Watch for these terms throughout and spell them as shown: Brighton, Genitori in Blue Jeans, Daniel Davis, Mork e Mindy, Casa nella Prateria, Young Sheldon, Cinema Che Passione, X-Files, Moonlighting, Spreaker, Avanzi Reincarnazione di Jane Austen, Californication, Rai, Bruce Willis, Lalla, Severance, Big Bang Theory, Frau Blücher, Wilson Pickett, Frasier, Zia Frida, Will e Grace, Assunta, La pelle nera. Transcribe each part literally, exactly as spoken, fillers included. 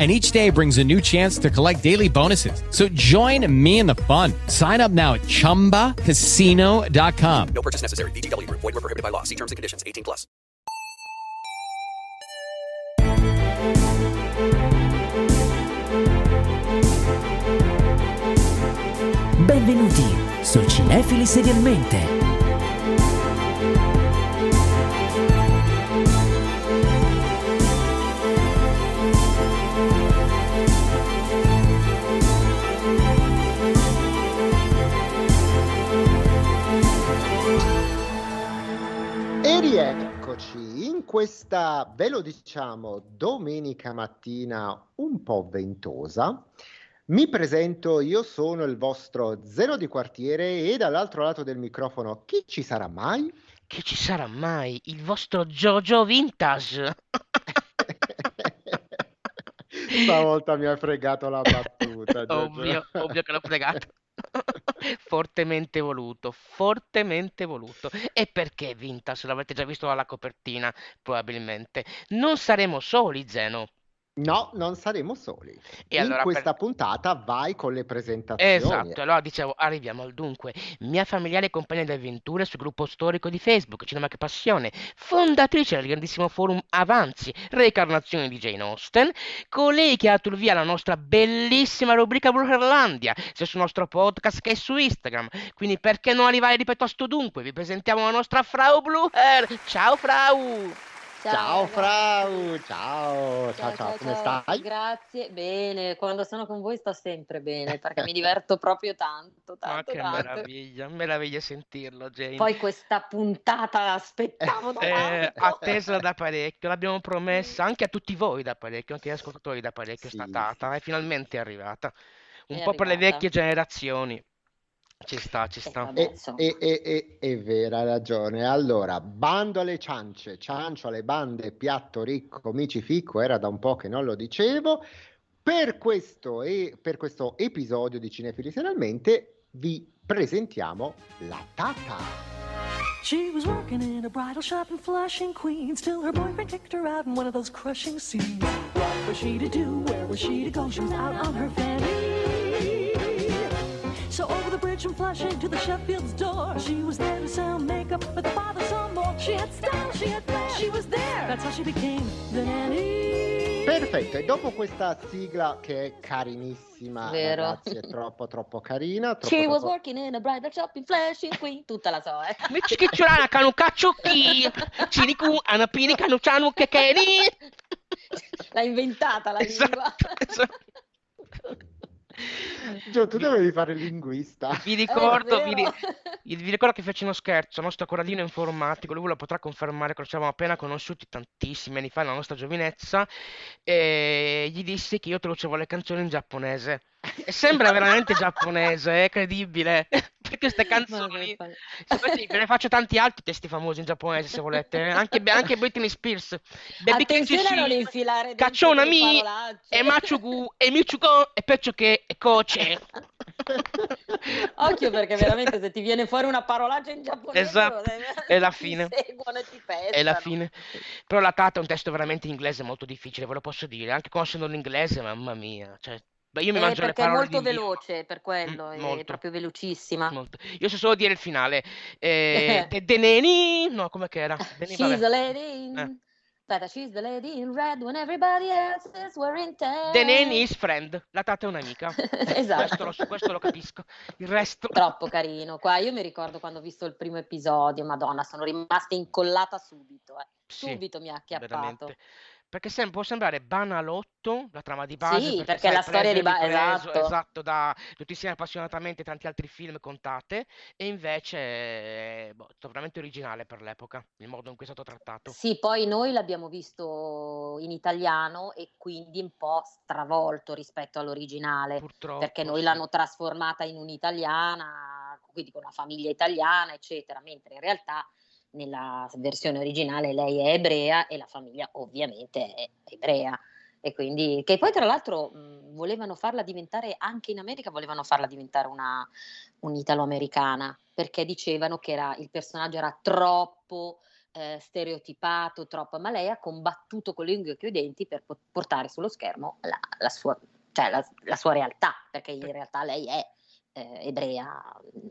And each day brings a new chance to collect daily bonuses. So join me in the fun. Sign up now at Chumba Casino dot com. No purchase necessary. V G W. Void where prohibited by law. See terms and conditions. eighteen plus. Benvenuti su Cinefili Serialmente. Eccoci in questa, ve lo diciamo, domenica mattina un po' ventosa. Mi presento, io sono il vostro Zero di quartiere e dall'altro lato del microfono chi ci sarà mai? Chi ci sarà mai? Il vostro Jojo Vintage. Stavolta mi ha fregato la battuta. Ovvio, ovvio che l'ho fregato. fortemente voluto fortemente voluto e perché Vintage? L'avete già visto dalla copertina probabilmente. Non saremo soli, Zeno. No, non saremo soli. E in allora questa per... puntata vai con le presentazioni. Esatto, allora dicevo, arriviamo al dunque. Mia familiare compagna di avventure sul gruppo storico di Facebook, Cinema che Passione, fondatrice del grandissimo forum Avanzi, reincarnazione di Jane Austen, colei che ha dato il via alla nostra bellissima rubrica Brucherlandia, sia sul nostro podcast che su Instagram. Quindi perché non arrivare di piuttosto dunque? Vi presentiamo la nostra Frau Blücher. Ciao Frau! Ciao, ciao Frau, ciao, ciao, ciao, ciao, come ciao. Stai? Grazie, bene, quando sono con voi sto sempre bene perché mi diverto proprio tanto, tanto, ah, che tanto. meraviglia, meraviglia sentirlo, Jane. Poi questa puntata l'aspettavo da eh, attesa da parecchio, l'abbiamo promessa anche a tutti voi da parecchio, anche agli ascoltatori da parecchio, sì, è stata, sì. È finalmente arrivata, un è po' arrivata. Per le vecchie generazioni. Ci sta, ci sta. Eh, eh, eh, eh, è vera ragione. Allora, bando alle ciance, ciancio alle bande, piatto ricco, mici ficco, era da un po' che non lo dicevo. Per questo, e per questo episodio di Cinefili Serialmente vi presentiamo la Tata. She was working in a bridal shop in Flushing, Queens, till her boyfriend kicked her out in one of those crushing scenes. What was she to do? Where was she to go? She was out on her fanny. So over the bridge from Flushing to the Sheffield's door, she was there to sell makeup, but the father saw more. She had style, she had flair, she was there. That's how she became the nanny. Perfetto, e dopo questa sigla che è carinissima, vero, ragazzi, è troppo troppo carina. Troppo, she troppo... was working in a bridal shop in Flushing, qui, tutta la so, eh. Mici che c'era canucaccio qui, cinicu, anapini, canucciano, che cani. L'ha inventata la lingua. Gio, tu dovevi fare il linguista. Vi ricordo, vi, vi ricordo che feci uno scherzo. Il nostro Corradino informatico, lui lo potrà confermare, che lo siamo appena conosciuti tantissimi anni fa, nella nostra giovinezza, e gli dissi che io traducevo le canzoni in giapponese. E sembra veramente giapponese, è credibile. Perché queste canzoni, infatti, ve ne faccio tanti altri testi famosi in giapponese, se volete. Anche, anche Britney Spears. Baby Kenshi, Caccionami, e Machugu, e Michugo, e Peccio che, e Coce. Occhio, perché veramente se ti viene fuori una parolaccia in giapponese, esatto, è la fine. Ti seguono e ti pestano. È la fine. Però la Tata è un testo veramente in inglese molto difficile, ve lo posso dire. Anche conoscendo l'inglese, mamma mia, cioè. Beh, io mi eh, mangio perché le parole è molto veloce, Dio. Per quello, mm, è proprio velocissima. Molto. Io so solo dire il finale. Eh, de, de neni, no, com'è che era? She's a lady, eh. That she's the lady in red when everybody else is wearing tan. The nanny is friend. La tata è un'amica. Esatto. Questo lo, su questo lo capisco. Il resto... Troppo carino. Qua io mi ricordo quando ho visto il primo episodio, Madonna, sono rimasta incollata subito. Eh. Sì, subito mi ha acchiappato. Veramente. Perché sem- può sembrare banalotto la trama di base, sì, perché, perché la storia riba- preso, esatto. esatto, da tutti insieme appassionatamente tanti altri film contate, e invece è boh, veramente originale per l'epoca, il modo in cui è stato trattato. Sì, poi noi l'abbiamo visto in italiano e quindi un po' stravolto rispetto all'originale, purtroppo, perché noi sì. l'hanno trasformata in un'italiana, quindi con una famiglia italiana, eccetera, mentre in realtà... Nella versione originale lei è ebrea e la famiglia ovviamente è ebrea, e quindi che poi tra l'altro mh, volevano farla diventare anche in America, volevano farla diventare una un'italo-americana, perché dicevano che era, il personaggio era troppo eh, stereotipato, troppo, ma lei ha combattuto con le unghie e i denti per po- portare sullo schermo la, la sua, cioè la, la sua realtà, perché in realtà lei è eh, ebrea,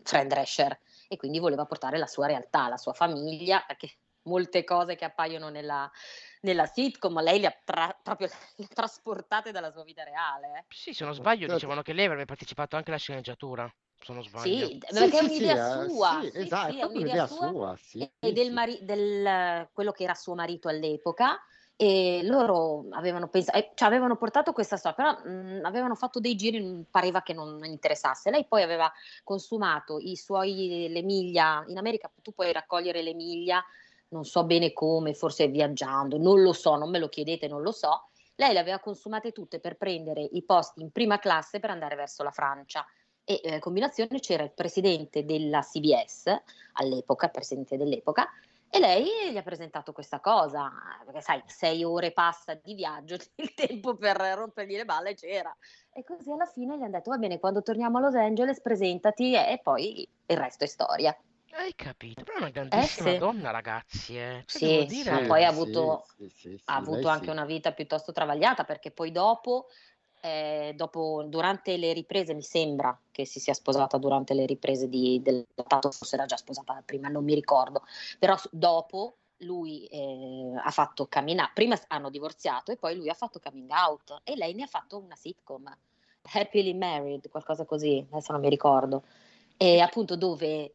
Fran Drescher, e quindi voleva portare la sua realtà, la sua famiglia, perché molte cose che appaiono nella, nella sitcom lei le ha tra, proprio le ha trasportate dalla sua vita reale. Eh. Sì, se non sbaglio dicevano che lei avrebbe partecipato anche alla sceneggiatura, se non sbaglio. Sì, perché sì, è un'idea sì, sua. Sì, sì, esatto, sì, è un'idea sua, sua sì, e sì, del, mari- del quello che era suo marito all'epoca, e loro avevano pensato, cioè avevano portato questa storia, però mh, avevano fatto dei giri, pareva che non interessasse. Lei poi aveva consumato i suoi, le miglia, in America tu puoi raccogliere le miglia, non so bene come, forse viaggiando, non lo so, non me lo chiedete, non lo so. Lei le aveva consumate tutte per prendere i posti in prima classe per andare verso la Francia, e eh, in combinazione c'era il presidente della C B S all'epoca, il presidente dell'epoca, e lei gli ha presentato questa cosa, perché sai, sei ore passa di viaggio, il tempo per rompergli le balle c'era. E così alla fine gli hanno detto, va bene, quando torniamo a Los Angeles presentati, e poi il resto è storia. Hai capito, però è una grandissima eh, sì. donna, ragazzi. Eh. Sì, devo dire? Ma poi ha avuto, sì, sì, sì, sì, ha avuto anche sì. una vita piuttosto travagliata, perché poi dopo... Eh, dopo, durante le riprese, mi sembra che si sia sposata durante le riprese di, del trattato, forse era già sposata prima, non mi ricordo, però dopo lui eh, ha fatto coming out, prima hanno divorziato e poi lui ha fatto coming out e lei ne ha fatto una sitcom, Happily Married, qualcosa così, adesso non mi ricordo, e appunto dove,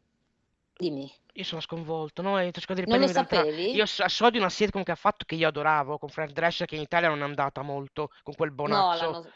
dimmi. Io sono sconvolto, no? Io cerco di non lo sapevi? Io so di una sitcom che ha fatto, che io adoravo, con Fran Drescher, che in Italia non è andata molto, con quel Bonaccio, no, l'hanno...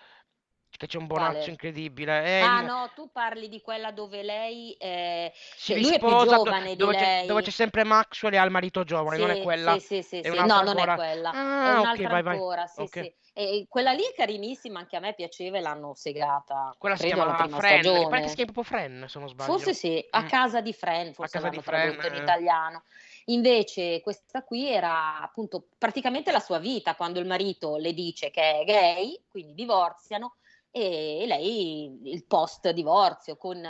che c'è un Bonaccio vale. incredibile. Eh, ah no, tu parli di quella dove lei, eh... si lui risposa, è più giovane dove, di c'è, lei. Dove c'è sempre Maxwell e ha il marito giovane, sì, non è quella? Sì, sì, sì, è sì. No, non è quella, ah, è un'altra okay, vai, ancora, vai. Sì, okay. sì. E quella lì è carinissima, anche a me piaceva e l'hanno segata. Quella si chiama Fran, mi pare che si chiama proprio Fran, se non sbaglio. Forse sì, a casa di Fran, forse l'hanno tradotto in italiano. Invece questa qui era appunto praticamente la sua vita, quando il marito le dice che è gay, quindi divorziano, e lei il post divorzio, con,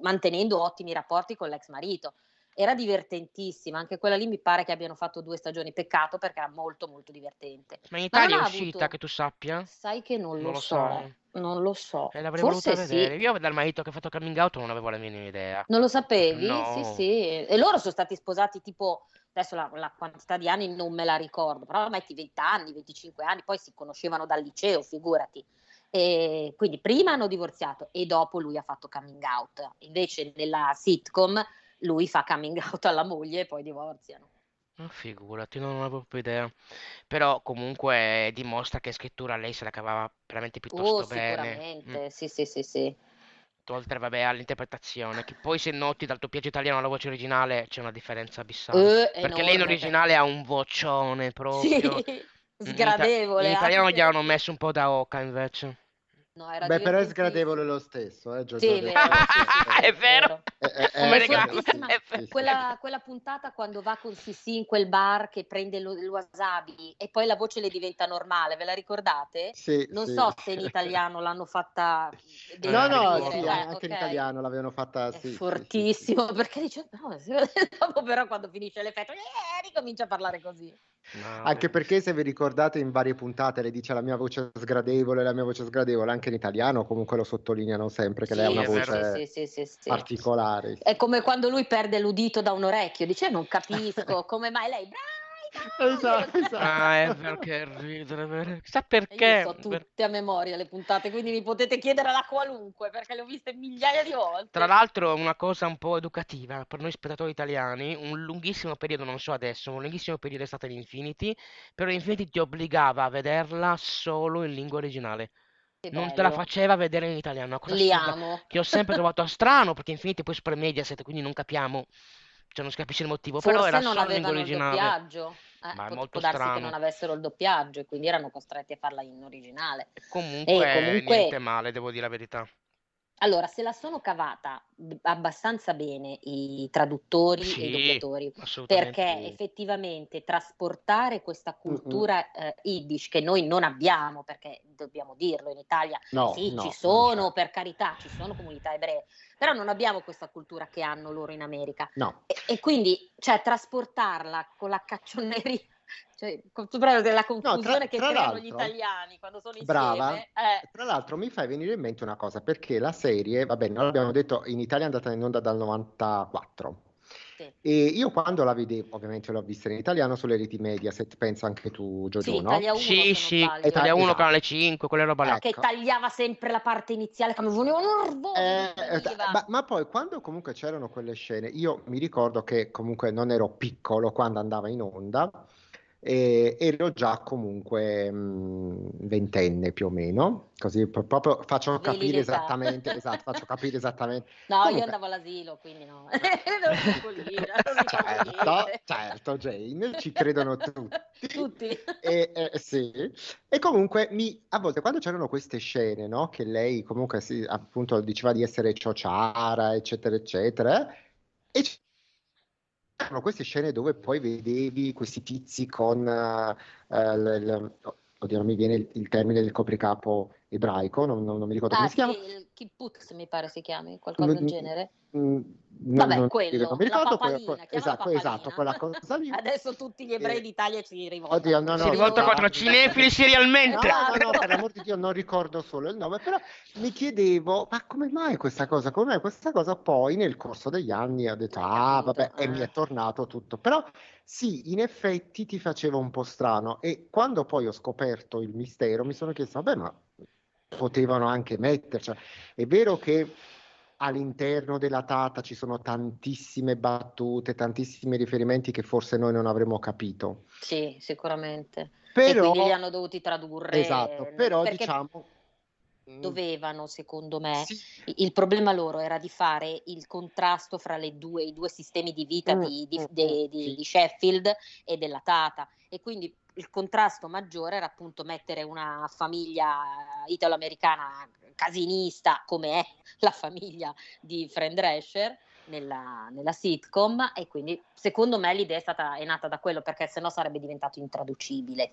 mantenendo ottimi rapporti con l'ex marito. Era divertentissima, anche quella lì mi pare che abbiano fatto due stagioni, peccato perché era molto molto divertente. Ma in Italia Ma è uscita, avuto... che tu sappia? Sai che non, non lo, lo so, so. non lo so. Eh, l'avrei Forse voluta vedere, sì. Io dal marito che ha fatto coming out non avevo la minima idea. Non lo sapevi? No. Sì, sì. E loro sono stati sposati tipo, adesso la, la quantità di anni non me la ricordo, però ormai venti anni, venticinque anni, poi si conoscevano dal liceo, figurati. E quindi prima hanno divorziato e dopo lui ha fatto coming out. Invece nella sitcom... lui fa coming out alla moglie e poi divorziano. Oh, figurati, non avevo proprio idea. Però comunque dimostra che scrittura lei se la cavava veramente piuttosto oh, bene. Sicuramente, mm. sì, sì, sì, sì. Oltre, vabbè, all'interpretazione, che poi se noti dal doppiaggio italiano alla voce originale c'è una differenza abissale. Eh, perché enorme. Lei in originale ha un vocione proprio. Sì, sgradevole. In, in italiano gli hanno messo un po' da oca invece. No, era Beh, però è sgradevole lo stesso, eh, sì, vero, è vero. Quella puntata quando va con Sissi in quel bar che prende lo, il wasabi e poi la voce le diventa normale, ve la ricordate? Sì, non sì. so se in italiano l'hanno fatta. No, no, sì, eh, anche okay. in italiano l'avevano fatta. Sì, fortissimo sì, sì. Perché dice no, dopo però quando finisce l'effetto eh, ricomincia a parlare così. No, anche perché se vi ricordate in varie puntate le dice la mia voce sgradevole, la mia voce sgradevole, anche in italiano comunque lo sottolineano sempre che sì, lei ha una voce sì, sì, sì, particolare. È come quando lui perde l'udito da un orecchio, dice non capisco come mai lei esatto, esatto. Ah, è perché ridere, chissà perché. Io so tutte a memoria le puntate, quindi mi potete chiedere la qualunque, perché le ho viste migliaia di volte. Tra l'altro una cosa un po' educativa per noi spettatori italiani, un lunghissimo periodo, non so adesso, un lunghissimo periodo è stato l'Infinity, però l'Infinity ti obbligava a vederla solo in lingua originale. Non te la faceva vedere in italiano, cosa li amo. Che ho sempre trovato strano, perché Infinity poi per Mediaset, quindi non capiamo, cioè non si capisce il motivo. Forse però era non solo avevano il doppiaggio, eh, ma pot- molto può darsi strano che non avessero il doppiaggio e quindi erano costretti a farla in originale. E comunque, e comunque niente male, devo dire la verità. Allora, se la sono cavata abbastanza bene i traduttori, sì, e i doppiatori, perché sì, effettivamente trasportare questa cultura mm-hmm. eh, Yiddish, che noi non abbiamo, perché dobbiamo dirlo, in Italia no, sì, no, ci sono, per carità, ci sono comunità ebree, però non abbiamo questa cultura che hanno loro in America. No. E, e quindi, cioè, trasportarla con la caccioneria, cioè, della confusione no, tra, che tra creano gli italiani quando sono insieme. Brava. Eh. Tra l'altro mi fai venire in mente una cosa, perché la serie, va bene, l'abbiamo detto, in Italia è andata in onda dal novantaquattro. Sì. E io quando la vedevo, ovviamente l'ho vista in italiano sulle reti Mediaset, penso anche tu Giorgio, sì, no? Italia uno, sì, sì, Italia uno, esatto. Canale cinque, quella roba là. Che tagliava sempre la parte iniziale, che mi voleva nervoso. Eh, ma, ma poi quando comunque c'erano quelle scene, io mi ricordo che comunque non ero piccolo quando andava in onda, e ero già comunque mh, ventenne più o meno, così proprio faccio capire esattamente, esatto, faccio capire esattamente. No, comunque, io andavo all'asilo, quindi no. Non si può dire, non si certo, può dire. Certo, Jane, ci credono tutti. Tutti. E, eh, sì. E comunque mi, a volte quando c'erano queste scene, no, che lei comunque si, appunto diceva di essere ciociara, eccetera, eccetera, e c- erano queste scene dove poi vedevi questi tizi con uh, l, l, oddio non mi viene il, il termine del copricapo ebraico, non, non, non mi ricordo ah, come si chiama, il kibbutz mi pare si chiami, qualcosa del genere. Vabbè, quello, non mi ricordo, la papalina, esatto, esatto, quella cosa lì. Adesso tutti gli ebrei eh. d'Italia ci rivoltano. Oddio, no, no, si rivoltano contro cinefili serialmente. No, no, no, per l'amor di Dio non ricordo solo il nome, però mi chiedevo, ma come mai questa cosa? Come mai questa cosa? Poi nel corso degli anni ho detto, ah, vabbè, ah. e mi è tornato tutto. Però sì, in effetti ti faceva un po' strano, e quando poi ho scoperto il mistero mi sono chiesto, vabbè, ma potevano anche metterci. È vero che all'interno della Tata ci sono tantissime battute, tantissimi riferimenti che forse noi non avremmo capito. Sì, sicuramente. Però, e quindi li hanno dovuti tradurre. Esatto, però diciamo dovevano, secondo me, sì. il problema loro era di fare il contrasto fra le due, i due sistemi di vita mm, di, di, di, di, di Sheffield e della Tata, e quindi il contrasto maggiore era appunto mettere una famiglia italo-americana casinista, come è la famiglia di Fran Drescher nella, nella sitcom, e quindi secondo me l'idea è stata è nata da quello, perché sennò sarebbe diventato intraducibile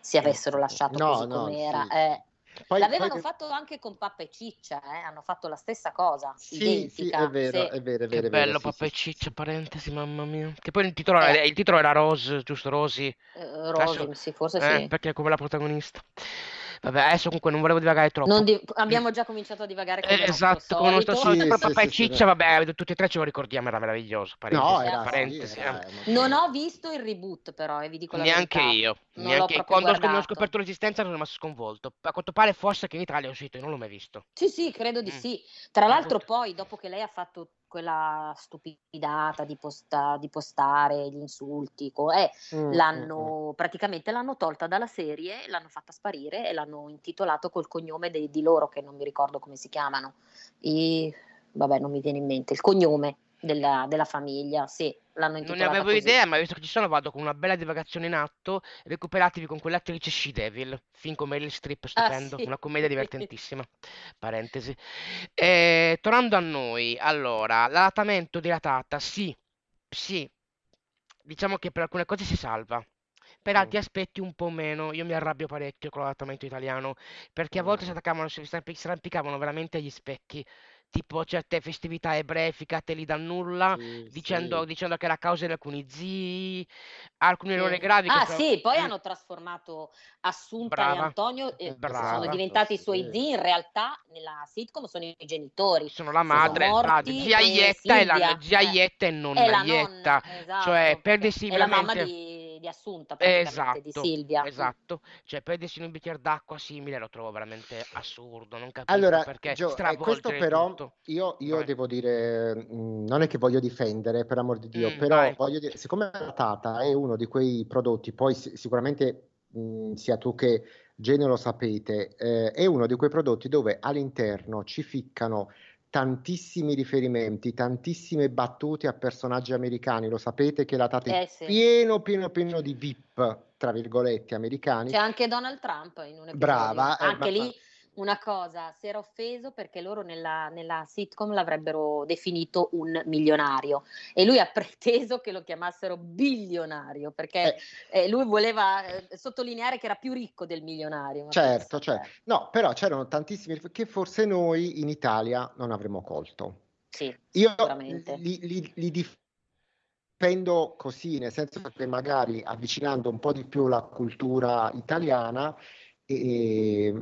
se avessero lasciato no, così no, com'era. Sì. Eh, poi, l'avevano poi... fatto anche con Pappa e Ciccia, eh? Hanno fatto la stessa cosa, sì, identica. Sì, è vero, se... è vero, è vero. Che è vero, bello, sì, Pappa sì. e Ciccia, parentesi, mamma mia. Che poi il titolo, eh. era, il titolo era Rose, giusto, Rosy? Eh, Rosy, sì, forse eh, sì. Perché è come la protagonista. Vabbè, adesso comunque non volevo divagare troppo. Non di... Abbiamo già cominciato a divagare con eh, esatto, con il nostro solito. Sì, però sì, Papà sì, e Ciccia, sì, vabbè, tutti e tre ce lo ricordiamo, era meraviglioso. Parentesi, no, era, parentesi, sì, era, eh. Non ho visto il reboot, però, e vi dico la neanche verità. Io. Non neanche io. Quando guardato. Ho scoperto l'esistenza sono rimasto sconvolto. A quanto pare forse che in Italia è uscito, io non l'ho mai visto. Sì, sì, credo di mm. sì. Tra l'altro poi, dopo che lei ha fatto quella stupidata di, posta, di postare gli insulti, eh, mm, l'hanno mm. praticamente l'hanno tolta dalla serie, l'hanno fatta sparire e l'hanno intitolato col cognome de, di loro, che non mi ricordo come si chiamano, e, vabbè non mi viene in mente il cognome della, della famiglia, sì, l'hanno intitolata. Non ne avevo così idea, ma visto che ci sono vado con una bella divagazione in atto. Recuperatevi con quell'attrice She-Devil, film con Meryl Streep, stupendo, ah, sì. Una commedia divertentissima, parentesi. E, tornando a noi, allora, l'adattamento della Tata, sì, sì, diciamo che per alcune cose si salva, per altri mm. aspetti un po' meno. Io mi arrabbio parecchio con l'adattamento italiano, perché a volte mm. si attaccavano, si arrampicavano veramente agli specchi, tipo certe festività ebree ficate lì da nulla, sì, dicendo, sì. dicendo che era causa di alcuni zii, alcuni errori sì. gravi. Che ah però... sì, poi hanno trasformato Assunta Brava. e Antonio, eh, Brava, sono diventati i suoi sì. zii, in realtà nella sitcom sono i genitori. Sono la madre, sono morti, il padre, zia Ietta e, e la zia Ietta e nonna Ietta, esatto, cioè perdersi veramente... la mamma di... di Assunta, praticamente, esatto, di Silvia. Esatto, cioè prendersi un bicchiere d'acqua simile lo trovo veramente assurdo, non capisco allora, perché Gio, stravolgere questo però tutto. Io, io eh. devo dire, non è che voglio difendere, per amor di Dio, mm, però vai. voglio dire, siccome la tata è uno di quei prodotti, poi sicuramente mh, sia tu che Genio lo sapete, eh, è uno di quei prodotti dove all'interno ci ficcano tantissimi riferimenti, tantissime battute a personaggi americani. Lo sapete che la tata è eh, sì. pieno pieno pieno di V I P, tra virgolette, americani. C'è anche Donald Trump in un episodio. Brava. Eh, anche ma... lì una cosa, si era offeso perché loro nella, nella sitcom l'avrebbero definito un milionario e lui ha preteso che lo chiamassero bilionario perché eh. Eh, lui voleva eh, sottolineare che era più ricco del milionario. Certo, certo. No, però c'erano tantissimi che forse noi in Italia non avremmo colto. Sì, Io sicuramente. Li, li, li dif- difendo così, nel senso che magari avvicinando un po' di più la cultura italiana e...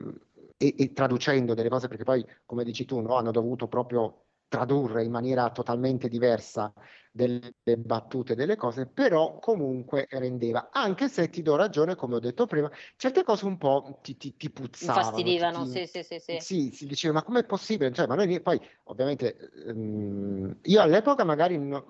E, e traducendo delle cose, perché poi, come dici tu, no, hanno dovuto proprio tradurre in maniera totalmente diversa delle battute, delle cose, però comunque rendeva, anche se ti do ragione, come ho detto prima, certe cose un po' ti, ti, ti puzzavano. Infastidivano, ti, sì, sì, sì, sì. Sì, si diceva, ma com'è possibile? Cioè, ma noi poi, ovviamente, um, io all'epoca magari no,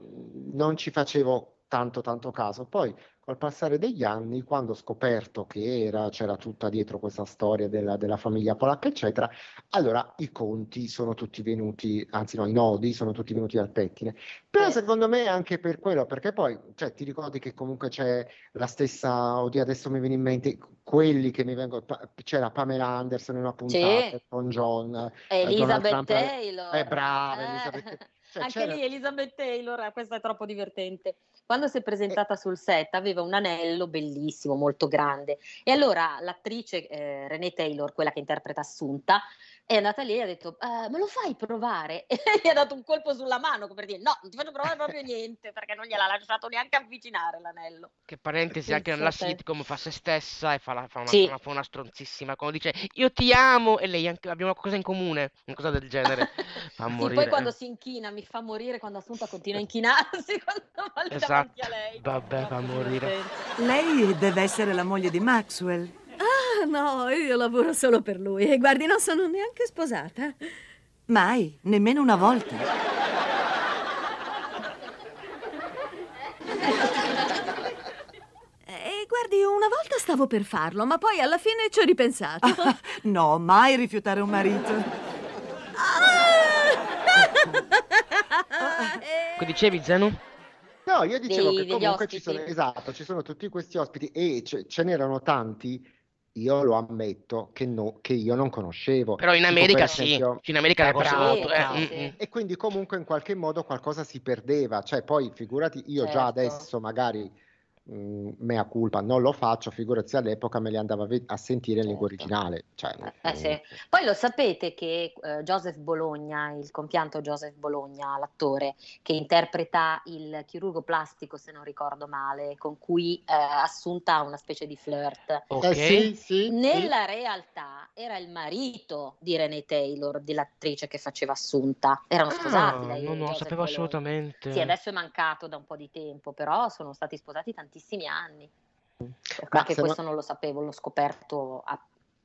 non ci facevo tanto tanto caso, poi col passare degli anni, quando ho scoperto che era, c'era tutta dietro questa storia della, della famiglia polacca eccetera, allora i conti sono tutti venuti, anzi no, i nodi sono tutti venuti al pettine, però eh. secondo me anche per quello, perché poi cioè, ti ricordi che comunque c'è la stessa, oddio adesso mi viene in mente quelli che mi vengono, c'era Pamela Anderson in una puntata sì. con John, Elizabeth Taylor, è brava Elizabeth Taylor. Cioè, anche c'era... lì Elizabeth Taylor, questa è troppo divertente, quando si è presentata eh. sul set aveva un anello bellissimo, molto grande, e allora l'attrice eh, Renée Taylor, quella che interpreta Assunta, è andata lì e ha detto eh, me lo fai provare? E gli ha dato un colpo sulla mano per dire no, non ti faccio provare proprio niente, perché non gliel'ha lasciato neanche avvicinare l'anello. Che parentesi, anche nella sitcom fa se stessa e fa, la, fa, una, sì. una, fa una stronzissima, quando dice io ti amo e lei anche, abbiamo una cosa in comune, una cosa del genere, fa morire. Sì, poi quando si inchina, mi fa morire quando Assunta continua a inchinarsi quando va esatto. davanti a lei. Vabbè, fa morire. Lei deve essere la moglie di Maxwell. Ah, no, io lavoro solo per lui. E guardi, non sono neanche sposata. Mai, nemmeno una volta. E guardi, una volta stavo per farlo, ma poi alla fine ci ho ripensato. Ah, no, mai rifiutare un marito. Che dicevi, Zeno? No, io dicevo dei, che comunque ci sono, esatto, ci sono tutti questi ospiti e ce, ce n'erano tanti, io lo ammetto, che, no, che io non conoscevo. Però in America tipo, esempio, sì, in America la conoscevo. Eh, eh. E quindi comunque in qualche modo qualcosa si perdeva, cioè poi figurati, io certo. già adesso magari, mh, mea culpa, non lo faccio, figurati all'epoca me li andavo a, ve- a sentire in certo. lingua originale. Cioè, eh, eh, sì. Poi lo sapete che eh, Joseph Bologna, il compianto Joseph Bologna, l'attore che interpreta il chirurgo plastico, se non ricordo male, con cui eh, Assunta ha una specie di flirt. Okay. Eh, sì, sì, Nella sì. realtà era il marito di Renée Taylor, dell'attrice che faceva Assunta. Erano sposati. Ah, lei no, non lo sapevo Bologna. Assolutamente. Sì, adesso è mancato da un po' di tempo, però sono stati sposati tantissimi anni. Anche questo no... non lo sapevo, l'ho scoperto a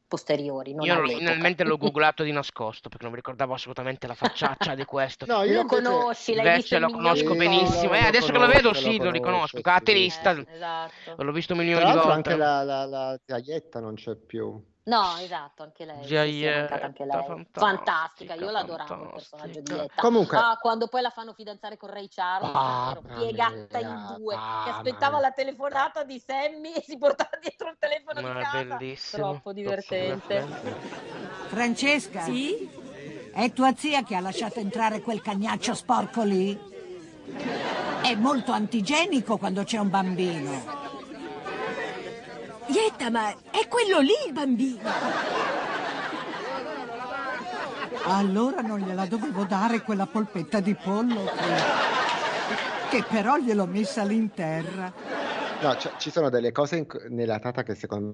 posteriori. Non io finalmente l'ho googlato di nascosto perché non mi ricordavo assolutamente la facciaccia di questo. No, io lo conosci, l'hai invece visto lo conosco eh, benissimo. Eh, lo adesso conosco, che lo vedo, lo sì, lo riconosco. Caratterista, eh, esatto. l'ho visto milioni di volte. Anche la, la, la Giaietta non c'è più. No, esatto, anche lei. Giaietta, anche lei. Fantastica, fantastica, io l'adoravo il personaggio di Giaietta. Comunque, ah, quando poi la fanno fidanzare con Ray Charles, ah, ero piegata mia, in due, ah, che aspettava la telefonata di Sammy e si portava dietro il telefono ma di casa. Bellissimo. Troppo divertente. Francesca? Sì? È tua zia che ha lasciato entrare quel cagnaccio sporco lì? È molto antigenico quando c'è un bambino. Giaietta, ma è quello lì il bambino? Allora non gliela dovevo dare quella polpetta di pollo che, che però gliel'ho messa lì in terra. No, c- ci sono delle cose in, nella tata che secondo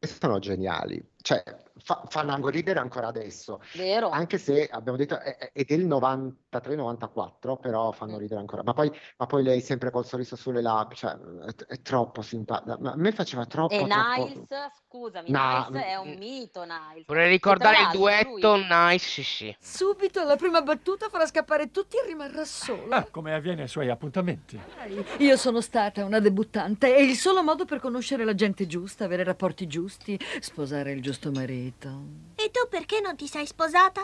me sono geniali. cioè, fa, fanno ridere ancora adesso. Vero. Anche se abbiamo detto è, è del novantatré novantaquattro, però fanno ridere ancora. Ma poi, ma poi lei sempre col sorriso sulle labbra, cioè, è, è troppo simpatica. A me faceva troppo. E troppo... Niles, scusami, no, Niles è un mito. Niles. Vorrei ricordare il duetto lui... Niles, sì, sì. Subito alla prima battuta farà scappare tutti e rimarrà solo. Ah, come avviene ai suoi appuntamenti. Io sono stata una debuttante e il solo modo per conoscere la gente giusta, avere rapporti giusti, sposare il giusto marito. E tu perché non ti sei sposata?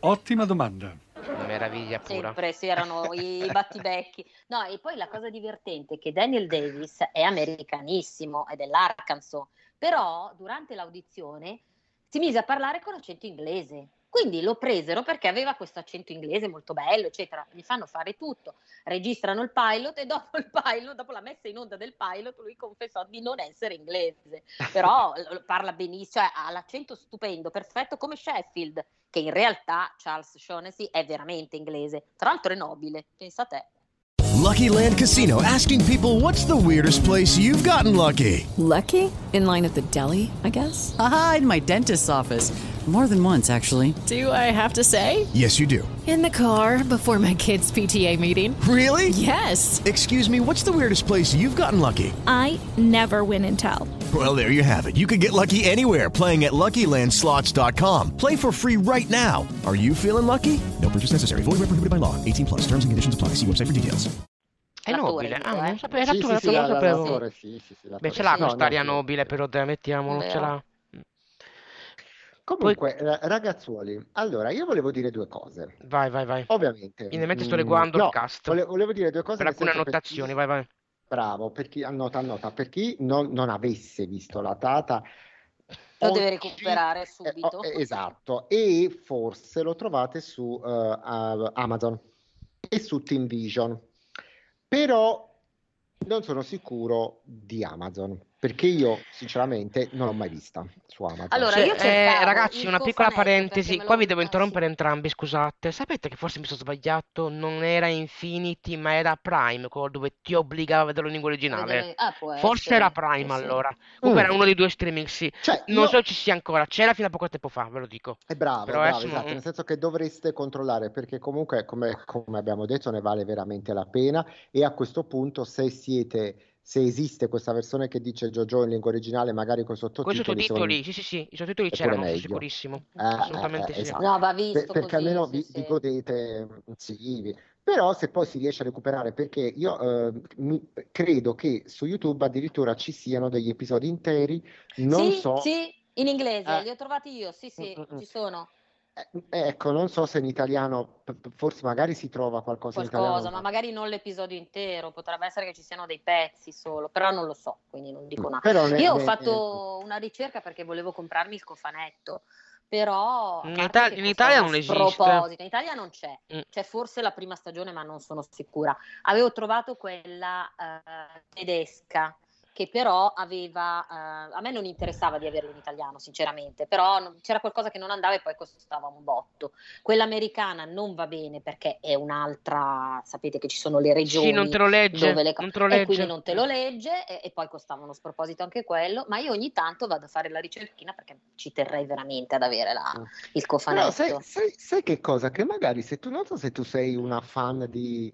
Ottima domanda. Una meraviglia pura. Sempre, sì, erano i battibecchi. No, e poi la cosa divertente è che Daniel Davis è americanissimo, è dell'Arkansas, però durante l'audizione si mise a parlare con accento inglese. Quindi lo presero perché aveva questo accento inglese molto bello, eccetera. Gli fanno fare tutto, registrano il pilot e dopo il pilot, dopo la messa in onda del pilot, lui confessò di non essere inglese. Però parla benissimo, cioè, ha l'accento stupendo, perfetto, come Sheffield, che in realtà Charles Shaughnessy è veramente inglese. Tra l'altro è nobile, pensa a te. Lucky Land Casino, asking people what's the weirdest place you've gotten lucky? Lucky? In line at the deli, I guess? Aha, in my dentist's office. More than once, actually. Do I have to say? Yes, you do. In the car before my kids' P T A meeting. Really? Yes. Excuse me, what's the weirdest place you've gotten lucky? I never win and tell. Well, there you have it. You can get lucky anywhere, playing at Lucky Land Slots dot com. Play for free right now. Are you feeling lucky? No purchase necessary. Void where prohibited by law. eighteen plus. Terms and conditions apply. See website for details. È nobile, ah, non sapevo. Sì, sì, sì, l'attore, sì, sì, sì. Beh, ce l'ha quest'aria nobile, però te, mettiamolo, ce l'ha. Comunque, poi... ragazzuoli, allora io volevo dire due cose. Vai, vai, vai. Ovviamente. Ovviamente sto leguando no, il cast. Volevo, volevo dire due cose. Per alcune annotazioni, chi... vai, vai. Bravo, per chi annota, annota. Per chi non, non avesse visto la Tata, lo oggi... deve recuperare subito. Eh, oh, esatto, e forse lo trovate su uh, uh, Amazon e su Team Vision, però non sono sicuro di Amazon, perché io sinceramente non l'ho mai vista su Amazon. Allora, cioè, io eh, ragazzi, una piccola parentesi, qua vi devo interrompere entrambi, scusate. Sapete che forse mi sono sbagliato, non era Infinity, ma era Prime, quello dove ti obbligava a vedere la lingua originale. Ah, forse essere. Era Prime, eh, allora. Sì. Comunque mm. era uno dei due streaming, sì. Cioè, non io... so se ci sia ancora, c'era fino a poco tempo fa, ve lo dico. È bravo, però, bravo, eh, esatto, mm. nel senso che dovreste controllare, perché comunque, come, come abbiamo detto, ne vale veramente la pena, e a questo punto, se siete... se esiste questa versione che dice JoJo in lingua originale, magari con sottotitoli, con sottotitoli sono... sì sì sì, i sottotitoli c'erano, sono sicurissimo, eh, assolutamente eh, sì, esatto. No, va visto per, così, perché almeno sì, vi, sì. vi godete, sì, però se poi si riesce a recuperare, perché io eh, mi, credo che su YouTube addirittura ci siano degli episodi interi, non sì, so sì in inglese eh. li ho trovati io, sì sì mm-hmm. ci sono. Ecco, non so se in italiano, forse magari si trova qualcosa, qualcosa in italiano, ma magari non l'episodio intero, potrebbe essere che ci siano dei pezzi solo, però non lo so, quindi non dico no. Però io ne, ho ne, fatto ne... una ricerca perché volevo comprarmi il cofanetto, però in, Itali- in Italia non esiste, in Italia non c'è, mm. c'è forse la prima stagione ma non sono sicura. Avevo trovato quella eh, tedesca, che però aveva, uh, a me non interessava di averlo in italiano sinceramente, però non, c'era qualcosa che non andava e poi costava un botto. Quella americana non va bene perché è un'altra, sapete che ci sono le regioni, sì, non te lo legge, dove le, non te lo legge. E quindi non te lo legge e, e poi costava uno sproposito anche quello, ma io ogni tanto vado a fare la ricerchina perché ci terrei veramente ad avere la, il cofanetto. Sai, sai, sai che cosa? Che magari se tu, non so se tu sei una fan di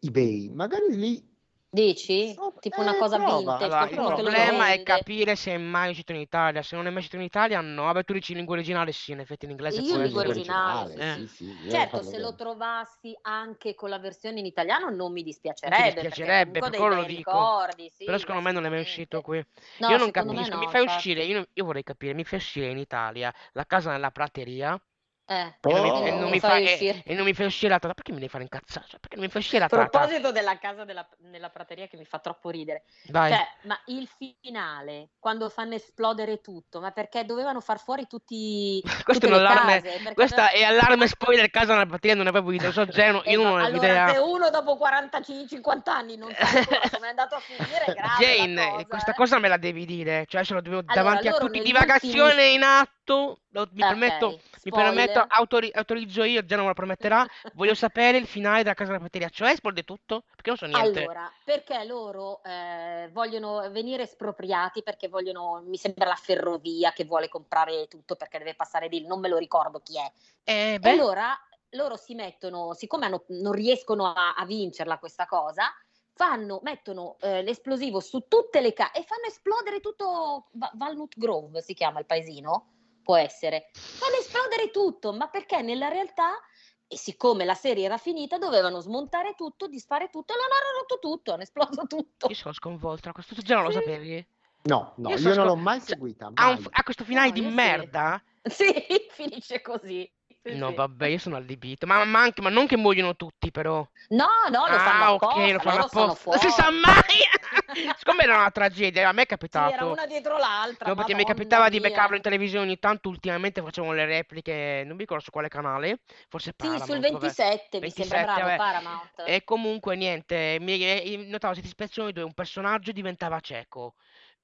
eBay, magari lì dici? Oh, tipo eh, una cosa vintage. Allora, il problema è capire se è mai uscito in Italia. Se non è mai uscito in Italia, no. Vabbè, tu dici in lingua originale, sì, in effetti in inglese io in lingua originale, originale eh. sì, sì, certo, se bene. Lo trovassi anche con la versione in italiano non mi dispiacerebbe. Non mi dispiacerebbe, per quello lo dico. Ricordi, sì, però secondo me non è mai uscito qui. No, io non capisco, no, mi fai certo. uscire, io, io vorrei capire, mi fai uscire in Italia La Casa nella Prateria. Eh, oh, e, non mi, e, non mi fa, e, e non mi fai uscire la Tata, perché mi devi fare incazzare? Cioè, perché non mi fai uscire la Tata? A proposito della Casa della, nella Prateria, che mi fa troppo ridere, cioè, ma il finale quando fanno esplodere tutto, ma perché dovevano far fuori tutti questo è un allarme, case, questa non... è allarme spoiler Casa nella Prateria, non avevo idea, so Geno, io non avevo allora, idea. Se uno dopo quarantacinque cinquanta anni non sa come è andato a finire, è grave Jane, cosa, questa eh. cosa me la devi dire, cioè se lo dovevo allora, davanti a tutti, divagazione in atto tutto, mi okay, permetto, mi permetto autori, autorizzo io, già non me lo permetterà, voglio sapere il finale della Casa della Prateria, cioè spoiler tutto, perché non so niente. Allora, perché loro eh, vogliono venire espropriati, perché vogliono, mi sembra la ferrovia che vuole comprare tutto perché deve passare lì, non me lo ricordo chi è. Eh, beh. E allora loro si mettono, siccome hanno, non riescono a, a vincerla questa cosa, fanno, mettono eh, l'esplosivo su tutte le case e fanno esplodere tutto Va- Walnut Grove, si chiama il paesino? Può essere. Fanno esplodere tutto, ma perché nella realtà, e siccome la serie era finita, dovevano smontare tutto, disfare tutto, e allora hanno rotto tutto, hanno esploso tutto. Io sono sconvolta, questo già non lo sapevi? No, no, io, io non scon... l'ho mai seguita. Mai. Ha, un, ha questo finale no, di merda? Sì, sì, finisce così. No, vabbè, io sono allibito. Ma, ma, anche, ma non che muoiono tutti, però. No, no, lo fanno ah, apposta. Ah, ok, lo fanno apposta. Non si sa mai. Siccome era una tragedia, a me è capitato. Sì, era una dietro l'altra. No, perché mi capitava mia. di beccarlo in televisione ogni tanto. Ultimamente facevano le repliche, non mi ricordo su quale canale. Forse Paramount. Sì, sul ventisette, vabbè. mi ventisette, sembra bravo, vabbè. Paramount. E comunque, niente, mi notavo situazioni dove un personaggio diventava cieco.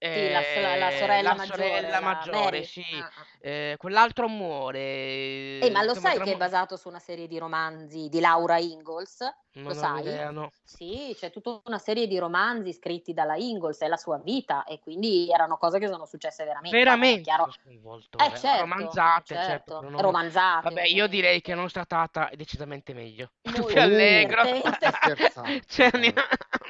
Sì, la, la, la sorella la maggiore, sorella la maggiore sì. ah. eh, quell'altro muore. Eh, ma lo Insomma, sai tra... che è basato su una serie di romanzi di Laura Ingalls? Non lo sai? Idea, no. Sì, c'è tutta una serie di romanzi scritti dalla Ingalls, è la sua vita, e quindi erano cose che sono successe veramente. Veramente? Chiaro... Sconvolto, eh, certo, romanzate, certo. Certo. Non... romanzate. Vabbè, io direi che non sta trattata decisamente meglio. Molto allegro. Cioè,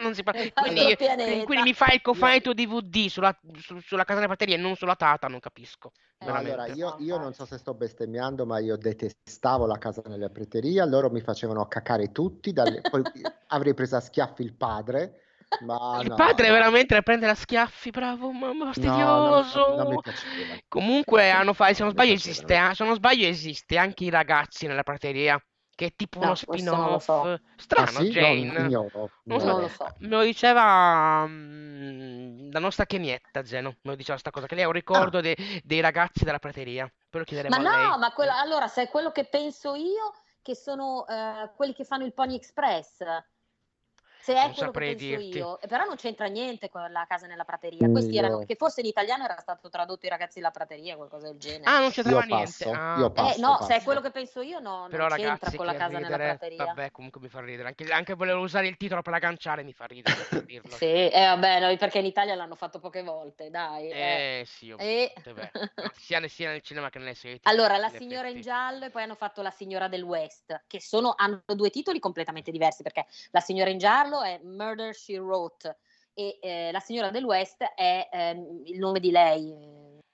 non si parla. Quindi, quindi mi fai il cofanetto D V D su Sulla, su, sulla Casa della Prateria e non sulla Tata, non capisco. Eh, allora, io, io non so se sto bestemmiando, ma io detestavo la Casa nella Prateria, loro mi facevano cacare tutti, dalle, poi avrei preso a schiaffi il padre. Ma il no, padre no. veramente la prende a schiaffi, bravo, mamma, fastidioso. No, no, no, no, Comunque hanno fatto, se non sbaglio esiste, eh, se non sbaglio esiste anche i ragazzi nella prateria, che è tipo no, uno spin-off so. strano, ah, sì? Jane. No, ignoro, non, non lo so. Me lo diceva um, la nostra Kenietta, Geno, me lo diceva sta cosa, che lei ha un ricordo ah. de, dei ragazzi della prateria. Però chiederemo ma a no, lei. ma quello, allora, se è quello che penso io, che sono uh, quelli che fanno il Pony Express. Se è non quello che penso dirti. io, però non c'entra niente con la Casa nella Prateria. Questi mm, erano che forse in italiano era stato tradotto I ragazzi della Prateria, qualcosa del genere. Ah, non c'entrava niente. Ah. Io passo, eh, no, passo. se è quello che penso io, no, però, non ragazzi, c'entra con la Casa ridere, nella Prateria. Vabbè, comunque mi fa ridere. Anche, anche volevo usare il titolo per agganciare, mi fa ridere. Per dirlo. Sì, eh, vabbè, no, perché in Italia l'hanno fatto poche volte, dai. Eh, eh. sì, eh. Vabbè. Sia, sia nel cinema che nelle serie. Allora, La Signora in Giallo, e poi hanno fatto La Signora del West, che sono hanno due titoli completamente diversi, perché La Signora in Giallo è Murder She Wrote e eh, La Signora del West è ehm, il nome di lei,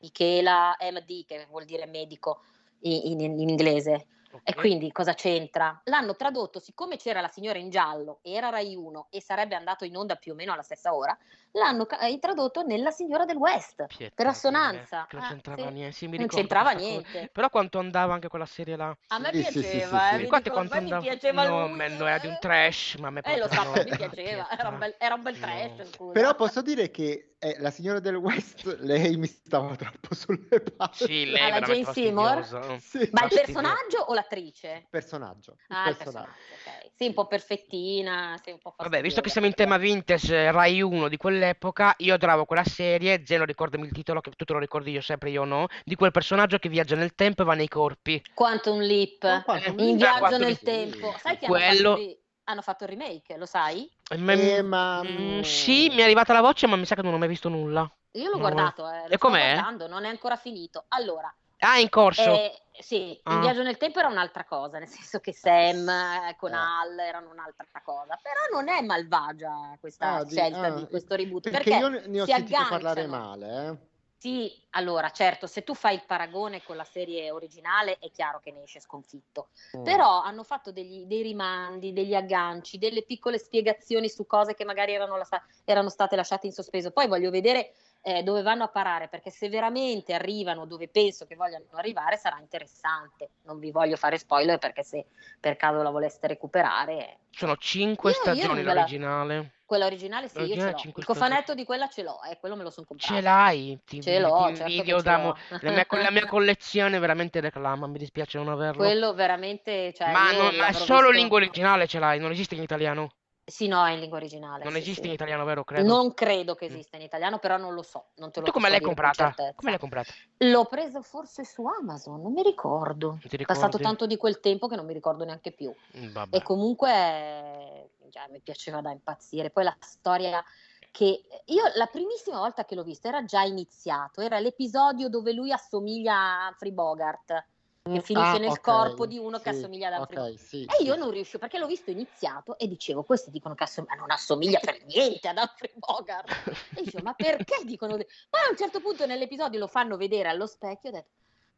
Michela M D, che vuol dire medico in, in, in inglese. Okay. E quindi cosa c'entra? L'hanno tradotto, siccome c'era La Signora in Giallo, era Rai uno e sarebbe andato in onda più o meno alla stessa ora, l'hanno eh, tradotto nella Signora del West. Pietà, per assonanza. Non ah, c'entrava sì. niente, sì, mi non c'entrava niente. Cosa. Però quanto andava anche quella serie là? A me sì, piaceva, sì, sì, eh, sì. Mi quanto dicono, andava... mi piaceva no, lui. No, era di un trash, ma a me eh, lo sapevo, mi piaceva, era un bel, era un bel trash. No. Scusa. Però posso dire che eh, La Signora del West, lei mi stava troppo sulle palle. Sì, lei era Jane Seymour. Sì, ma il personaggio o la l'attrice? Personaggio. Ah, il personaggio. personaggio okay. Sì, un po' perfettina, sì, un po' fastidiosa. Vabbè, visto che siamo in tema vintage Rai uno di quell'epoca, io adoravo quella serie, Geno, ricordami il titolo, che tu te lo ricordi, io sempre, io no, di quel personaggio che viaggia nel tempo e va nei corpi. Quantum Leap, oh, Quantum in Leap. viaggio ah, nel tempo. Sai che Quello... hanno, fatto, hanno fatto il remake, lo sai? Eh, ma... Mm, sì, mi è arrivata la voce, ma mi sa che non ho mai visto nulla. Io l'ho no. guardato, eh, lo e com'è? Guardando, non è ancora finito. Allora... Ah, in corso? Eh, sì, ah. Il viaggio nel tempo era un'altra cosa, nel senso che Sam con ah. Al erano un'altra cosa, però non è malvagia questa ah, di, scelta ah, di questo reboot, perché, perché io ne ho sentito parlare male. Eh. Sì, allora certo, se tu fai il paragone con la serie originale è chiaro che ne esce sconfitto, mm. però hanno fatto degli, dei rimandi, degli agganci, delle piccole spiegazioni su cose che magari erano, la, erano state lasciate in sospeso. Poi voglio vedere Eh, dove vanno a parare, perché se veramente arrivano dove penso che vogliano arrivare sarà interessante. Non vi voglio fare spoiler, perché se per caso la voleste recuperare sono cinque io, stagioni io l'originale quella originale sì l'originale io ce l'ho il cofanetto stagioni. di quella ce l'ho eh, quello me lo sono comprato, ce l'hai? Ti, ce l'ho, certo video ce da l'ho. La, mia, la mia collezione veramente reclama, mi dispiace non averlo, quello veramente, cioè, ma, non, ma solo visto... lingua originale ce l'hai, non esiste in italiano. Sì, no, è in lingua originale. Non sì, esiste sì. in italiano, vero? Credo. Non credo che esista in italiano, però non lo so. Non te lo tu come l'hai comprata? Come l'hai comprata? L'ho preso forse su Amazon, non mi ricordo. È passato tanto di quel tempo che non mi ricordo neanche più. Vabbè. E comunque già, mi piaceva da impazzire. Poi la storia che io la primissima volta che l'ho vista era già iniziato, era l'episodio dove lui assomiglia a Humphrey Bogart. Che finisce ah, nel okay, corpo di uno sì, che assomiglia ad altri. Okay, sì, e io sì. non riuscivo, perché l'ho visto iniziato e dicevo, questi dicono che assom- non assomiglia per niente ad Humphrey Bogart. E dicevo, ma perché dicono? De-? Poi a un certo punto nell'episodio lo fanno vedere allo specchio e ho detto,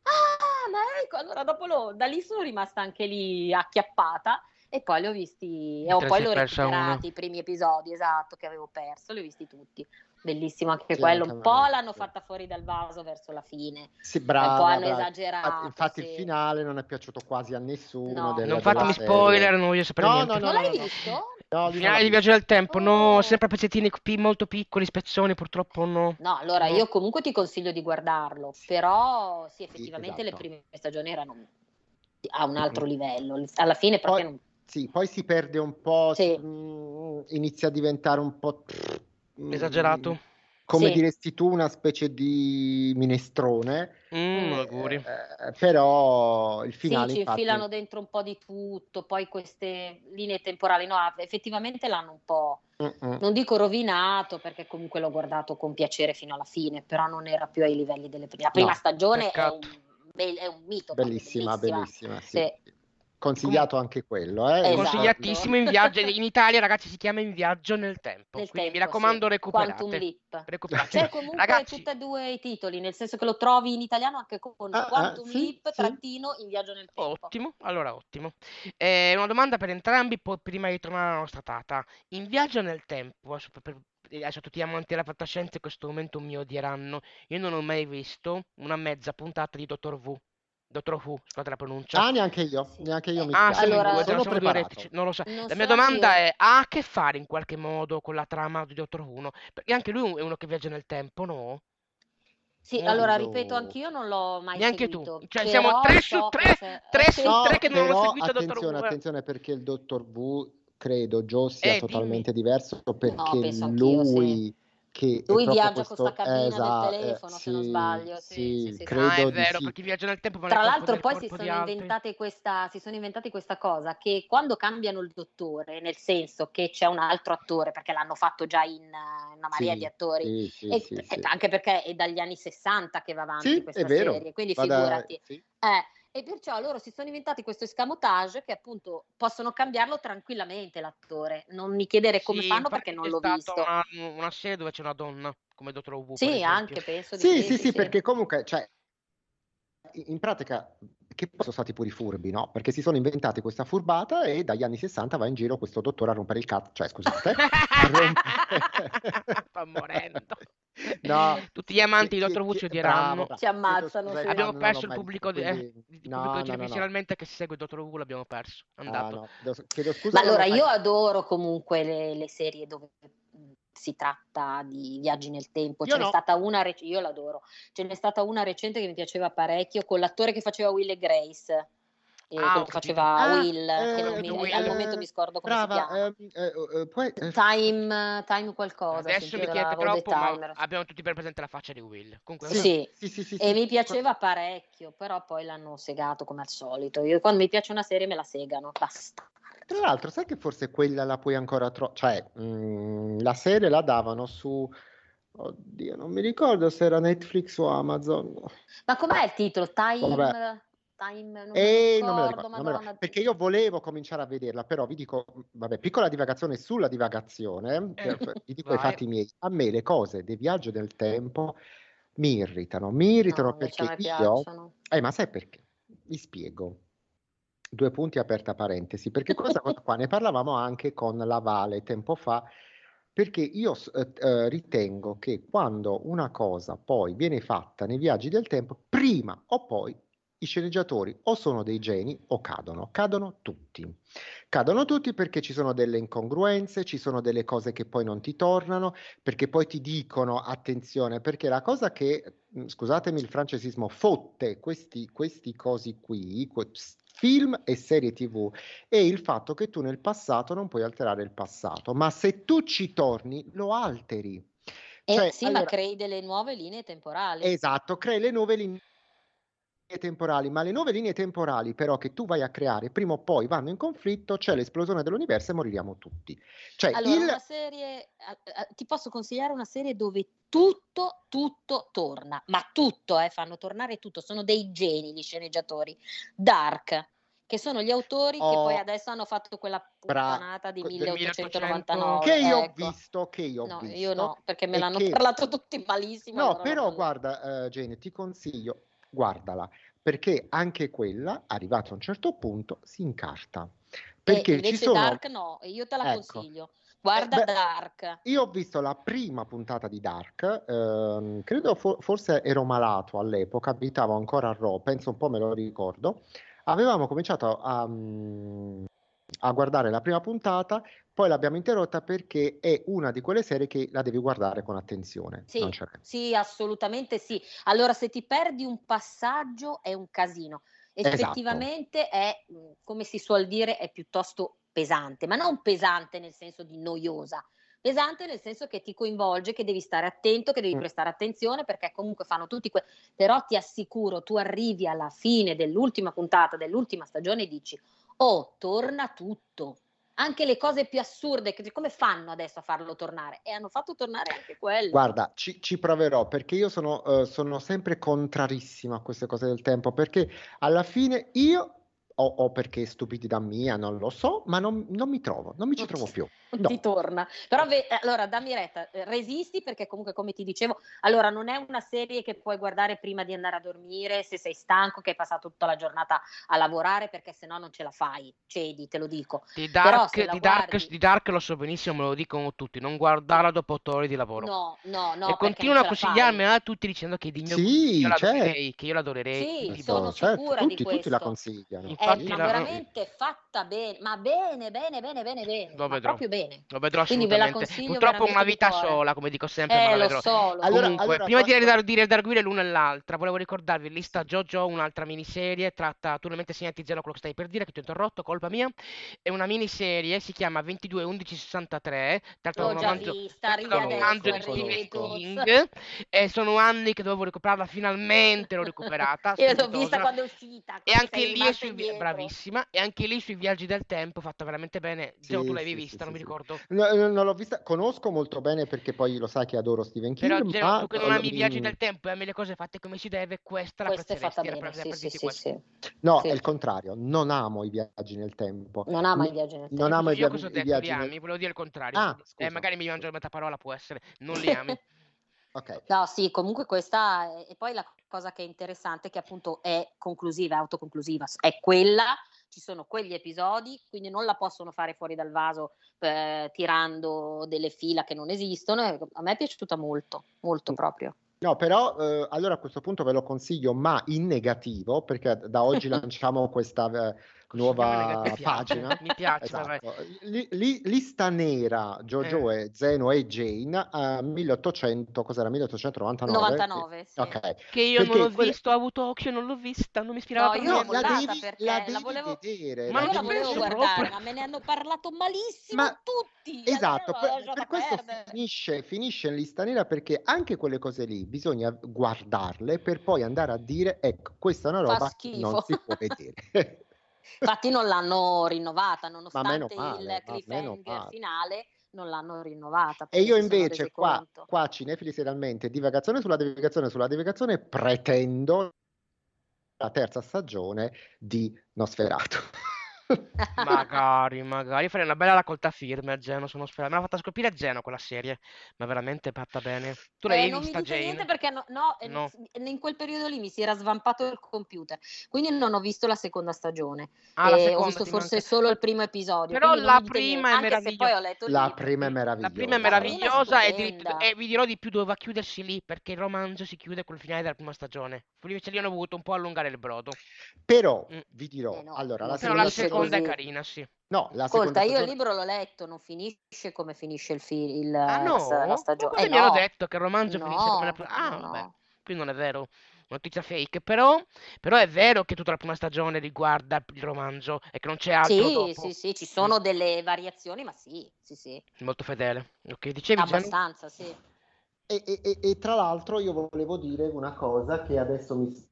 ah, ma ecco, allora dopo lo, da lì sono rimasta anche lì acchiappata. E poi li ho visti, e ho poi l'ho recuperati i primi episodi, esatto, che avevo perso, li ho visti tutti. Bellissimo anche sì, quello, un po' l'hanno sì. fatta fuori dal vaso verso la fine. Sì, brava, un po' hanno brava. esagerato. Infatti sì. il finale non è piaciuto quasi a nessuno. No. Della, non fatemi spoiler, non voglio sapere no, niente. No, no, non no, l'hai no, visto? No. No, il finale di Viaggio nel Tempo, oh. no, sempre a pezzettini pi- molto piccoli, spezzoni, purtroppo no. No, allora no. io comunque ti consiglio di guardarlo, però sì, effettivamente sì, esatto. le prime stagioni erano a un altro mm. livello, alla fine proprio... Poi, non... Sì, poi si perde un po', sì. mh, inizia a diventare un po'... Mh, esagerato. Come sì. diresti tu, una specie di minestrone. Mm, eh, auguri. Eh, però il finale... Sì, ci infatti... infilano dentro un po' di tutto, poi queste linee temporali, no, effettivamente l'hanno un po'... Mm-mm. Non dico rovinato, perché comunque l'ho guardato con piacere fino alla fine, però non era più ai livelli delle prime. La prima no, stagione è un, be- è un mito. Bellissima, bellissima, bellissima sì. Sì. Consigliato Com- anche quello, eh? Esatto. Consigliatissimo in viaggio in Italia, ragazzi, si chiama In Viaggio nel Tempo. Nel quindi tempo, mi raccomando, sì. recuperate. recuperate. C'è cioè, comunque ragazzi... tutti e due i titoli, nel senso che lo trovi in italiano anche con ah, Quantum ah, sì, Leap sì. trattino In Viaggio nel Tempo. Ottimo, allora ottimo. Eh, una domanda per entrambi, poi prima di tornare alla nostra tata. In Viaggio nel Tempo, adesso, per, adesso tutti gli amanti della fantascienza in questo momento mi odieranno. Io non ho mai visto una mezza puntata di Dottor Who. Dottor Who, scusate la pronuncia. Ah, neanche io, sì. neanche io mi ah, allora, due, sono sono due non lo so. Non la mia domanda io. è: ha a che fare in qualche modo con la trama di Dottor Who? No? Perché anche lui è uno che viaggia nel tempo, no? Sì, oh, allora no. ripeto, anch'io non l'ho mai neanche seguito. Neanche tu. Cioè, siamo tre so su tre, se... tre su no, tre che non però, hanno seguito Dottor Who. Attenzione, attenzione, perché il Dottor Who credo Joe sia eh, totalmente dimmi. diverso perché no, lui. Sì. Che lui viaggia questo... con sta cabina esatto, del telefono, eh, se sì, non sbaglio. Sì, sì, sì, credo sì. Ah, è vero, sì. perché viaggia nel tempo. Tra l'altro poi si sono, inventate questa, si sono inventate questa cosa, che quando cambiano il dottore, nel senso che c'è un altro attore, perché l'hanno fatto già in una marea sì, di attori, sì, sì, e, sì, sì. anche perché è dagli anni sessanta che va avanti sì, questa vero, serie, quindi vada, figurati. Sì. Eh, e perciò loro si sono inventati questo escamotage che appunto possono cambiarlo tranquillamente l'attore, non mi chiedere come sì, fanno perché non l'ho visto. È stata una, una serie dove c'è una donna come Dottor Who. Sì, anche penso di sì, sì, sì, sì, sì, perché comunque cioè in pratica che poi sono stati pure furbi, no? Perché si sono inventati questa furbata e dagli anni sessanta va in giro questo dottore a rompere il cazzo, cioè scusate, a rompere... sta morendo. No, tutti gli amanti di Dottor Who ci odieranno. Ci ammazzano. Sì. Abbiamo no, perso no, il pubblico di eh, no, no, no. che segue Dottor Who, l'abbiamo perso. Andato. Ah, no. Chiedo scusa. Ma allora io fai... adoro comunque le, le serie dove si tratta di viaggi nel tempo. Io ce n'è no. stata una rec- io l'adoro. Ce n'è stata una recente che mi piaceva parecchio con l'attore che faceva Will e Grace. Eh, ah, quello che faceva ah, Will eh, che non mi, eh, al momento mi scordo come brava, si chiama eh, eh, poi, eh, time, time qualcosa adesso mi chiede troppo ma abbiamo tutti ben presente la faccia di Will comunque, sì. Sì, sì, sì, e sì, mi sì. piaceva parecchio però poi l'hanno segato come al solito. Io quando mi piace una serie me la segano basta. Tra l'altro sai che forse quella la puoi ancora trovare cioè mh, la serie la davano su oddio non mi ricordo se era Netflix o Amazon ma com'è il titolo? Time... Vabbè. Time, non e ricordo, non me la ricordo, Madonna, non me la... perché io volevo cominciare a vederla però vi dico, vabbè, piccola divagazione sulla divagazione eh. vi dico i fatti miei, a me le cose del viaggio del tempo mi irritano mi irritano no, perché io eh, ma sai perché? Vi spiego due punti aperta parentesi perché questa cosa qua ne parlavamo anche con la Vale tempo fa perché io eh, ritengo che quando una cosa poi viene fatta nei viaggi del tempo prima o poi i sceneggiatori o sono dei geni o cadono, cadono tutti. Cadono tutti perché ci sono delle incongruenze, ci sono delle cose che poi non ti tornano, perché poi ti dicono attenzione, perché la cosa che, scusatemi il francesismo, fotte questi, questi cosi qui, film e serie tv, è il fatto che tu nel passato non puoi alterare il passato, ma se tu ci torni lo alteri. Eh, cioè, sì, allora, ma crei delle nuove linee temporali. Esatto, crei le nuove linee temporali, ma le nuove linee temporali però che tu vai a creare prima o poi vanno in conflitto, c'è cioè l'esplosione dell'universo e moriremo tutti. Cioè, allora, il... una serie, ti posso consigliare una serie dove tutto, tutto torna, ma tutto, eh, fanno tornare tutto, sono dei geni gli sceneggiatori. Dark, che sono gli autori oh, che poi adesso hanno fatto quella puttanata di milleottocentonovantanove. Che io ecco. ho visto, che io ho no, visto. Io no, perché me l'hanno che... parlato tutti malissimo. No, però guarda, uh, Jane, ti consiglio, guardala, perché anche quella, arrivato a un certo punto, si incarta. Perché e invece ci sono... Dark no, io te la ecco. consiglio. Guarda eh, beh, Dark. Io ho visto la prima puntata di Dark, ehm, credo for- forse ero malato all'epoca, abitavo ancora a Rho, penso un po' me lo ricordo. Avevamo cominciato a, a guardare la prima puntata, poi l'abbiamo interrotta perché è una di quelle serie che la devi guardare con attenzione. Sì, sì, assolutamente sì. Allora se ti perdi un passaggio è un casino. Effettivamente esatto. è, come si suol dire, è piuttosto pesante, ma non pesante nel senso di noiosa, pesante nel senso che ti coinvolge, che devi stare attento, che devi prestare attenzione, perché comunque fanno tutti que- però ti assicuro, tu arrivi alla fine dell'ultima puntata, dell'ultima stagione e dici, oh, torna tutto, anche le cose più assurde, che, come fanno adesso a farlo tornare? E hanno fatto tornare anche quello. Guarda, ci, ci proverò, perché io sono, uh, sono sempre contrarissima a queste cose del tempo, perché alla fine io... O, o perché stupidi da mia, non lo so, ma non, non mi trovo, non mi ci trovo più. Non no. ti torna. Però ve, allora dammi retta, resisti perché comunque come ti dicevo, allora non è una serie che puoi guardare prima di andare a dormire, se sei stanco, che hai passato tutta la giornata a lavorare, perché sennò non ce la fai, cedi, te lo dico. Di Dark, Però di guardi... Dark, di Dark lo so benissimo, me lo dicono tutti, non guardarla dopo otto ore di lavoro. No, no, no. E continuano a consigliarmi a tutti dicendo che di mio sì, io adorerei, che io l'adorerei. Sì, sono certo, sicura tutti, di questo. Tutti la consigliano. È Infatti, veramente no. fatta bene, ma bene, bene, bene, bene, bene, lo vedrò. proprio bene. Lo vedrò assolutamente. Purtroppo una vita sola, come dico sempre, eh, ma lo vedrò. So, lo allora, Comunque, allora, prima quando... di redarguire l'una e l'altra, volevo ricordarvi Lista Jojo, un'altra miniserie tratta, tu ovviamente segnati zero quello che stai per dire, che ti ho interrotto, colpa mia. È una miniserie, si chiama ventidue undici sessantatré, tratta da un romanzo di Stephen King, e sono anni che dovevo recuperarla, finalmente l'ho recuperata. Io l'ho vista quando è uscita. E anche lì è sui bravissima, e anche lì sui viaggi del tempo fatta veramente bene. Sì, Gio, tu l'avevi sì, vista, sì, non sì. mi ricordo. No, no, non l'ho vista, conosco molto bene perché poi lo sai che adoro Stephen King. Però Gio, ma... tu che non ami i viaggi del tempo e ami le cose fatte come si deve, questa la apprezzeresti. Bene, sì, sì, sì, sì. No, sì. È il contrario, non amo i viaggi nel tempo. Non amo i viaggi nel tempo. Non amo Io i via- cosa ho detto, viaggi li ami, nel... volevo dire il contrario. Ah, eh, magari mi mangio la metaparola, può essere, non li ami. Okay. No, sì, comunque questa è, e poi la cosa che è interessante è che appunto è conclusiva, è autoconclusiva, è quella, ci sono quegli episodi, quindi non la possono fare fuori dal vaso eh, tirando delle fila che non esistono, e a me è piaciuta molto, molto proprio. No, però eh, allora a questo punto ve lo consiglio, ma in negativo, perché da oggi lanciamo questa eh, nuova mi pagina. Mi piace. Esatto. Li, li, lista nera, Jojo, eh. e Zeno e Jane, a milleottocento, cos'era? milleottocentonovantanove? novantanove, sì. Okay. Che io perché non l'ho quella... visto, ho avuto occhio, non l'ho vista, non mi ispirava no, per niente. La devi, perché la devi la volevo... vedere. Ma la, la volevo guardare, proprio. Ma me ne hanno parlato malissimo ma... tutti. Esatto, per, per questo finisce, finisce in lista nera, perché anche quelle cose lì bisogna guardarle per poi andare a dire ecco questa è una roba che non si può vedere. Infatti non l'hanno rinnovata nonostante male, il cliffhanger finale, non l'hanno rinnovata. E io invece qua, qua cinefili serialmente, divagazione sulla divagazione sulla divagazione, pretendo la terza stagione di Nosferatu. magari, magari io farei una bella raccolta firme a Geno, sono sperato. Me l'ha fatta scoprire a Geno quella serie, ma veramente fatta bene. Tu l'hai eh, vista, non mi dice Jane? Niente perché no, no, no. In quel periodo lì mi si era svampato il computer, quindi non ho visto la seconda stagione. Ah, eh, la seconda, ho visto forse manca... solo il primo episodio. Però la prima, niente, è meravigliosa. Poi ho letto la prima è meravigliosa. La prima è meravigliosa e, di, e vi dirò di più, doveva chiudersi lì perché il romanzo si chiude col finale della prima stagione. Invece lì hanno voluto un po' allungare il brodo. Però mm. vi dirò, eh no, allora la seconda stagione. La seconda è carina, sì. No, la Ascolta, io stagione... il libro l'ho letto, non finisce come finisce il, fi- il ah, no? la stagione. Eh, no, mi ero detto che il romanzo no, finisce come la... Ah, no. Vabbè, qui non è vero. notizia fake, però, però è vero che tutta la prima stagione riguarda il romanzo e che non c'è altro sì, dopo. Sì, sì, ci sono mm. delle variazioni, ma sì, sì, sì. Molto fedele. Ok, dicevi abbastanza, Gianni? Sì. E, e, e tra l'altro io volevo dire una cosa che adesso mi sfugge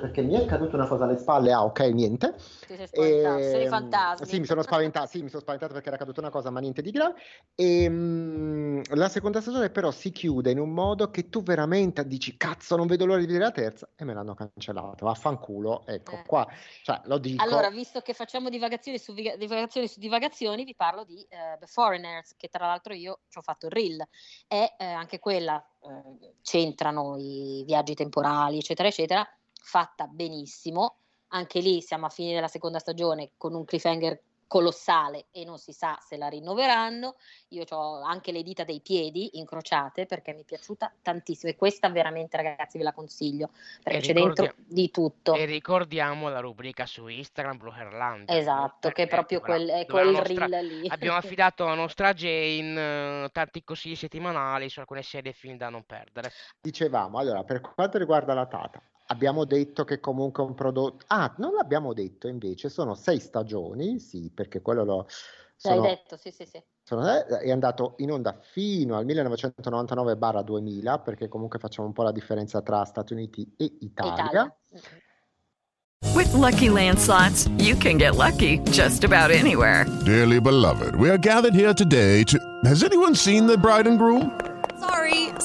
perché mi è caduta una cosa alle spalle. Ah, ok, niente. Ti sei spaventato, e, sei fantasmi. Sì, mi sono spaventato, sì, mi sono spaventato perché era caduta una cosa, ma niente di grave. E, mh, la seconda stagione però si chiude in un modo che tu veramente dici, cazzo, non vedo l'ora di vedere la terza, e me l'hanno cancellata, vaffanculo, ecco eh. qua. Cioè, lo dico. Allora, visto che facciamo divagazioni su divagazioni su divagazioni, vi parlo di uh, The Foreigners, che tra l'altro io ci ho fatto il reel. È Eh, anche quella eh, c'entrano i viaggi temporali eccetera eccetera, fatta benissimo, anche lì siamo a fine della seconda stagione con un cliffhanger colossale e non si sa se la rinnoveranno. Io ho anche le dita dei piedi incrociate perché mi è piaciuta tantissimo e questa veramente, ragazzi, ve la consiglio perché c'è dentro di tutto. E ricordiamo la rubrica su Instagram Blue Herland, esatto, no? che è proprio quel, è quel nostra, reel lì abbiamo affidato alla nostra Jane uh, tanti consigli settimanali su alcune serie e film da non perdere. Dicevamo, allora, per quanto riguarda la Tata, abbiamo detto che comunque un prodotto... Ah, non l'abbiamo detto invece, sono sei stagioni, sì, perché quello lo... Sono, l'hai detto, sì, sì, sì. Sono, è andato in onda fino al millenovecentonovantanove duemila, perché comunque facciamo un po' la differenza tra Stati Uniti e Italia. Italia. Mm-hmm. With Lucky Land Slots, you can get lucky just about anywhere. Dearly beloved, we are gathered here today to... Has anyone seen the bride and groom? Sorry,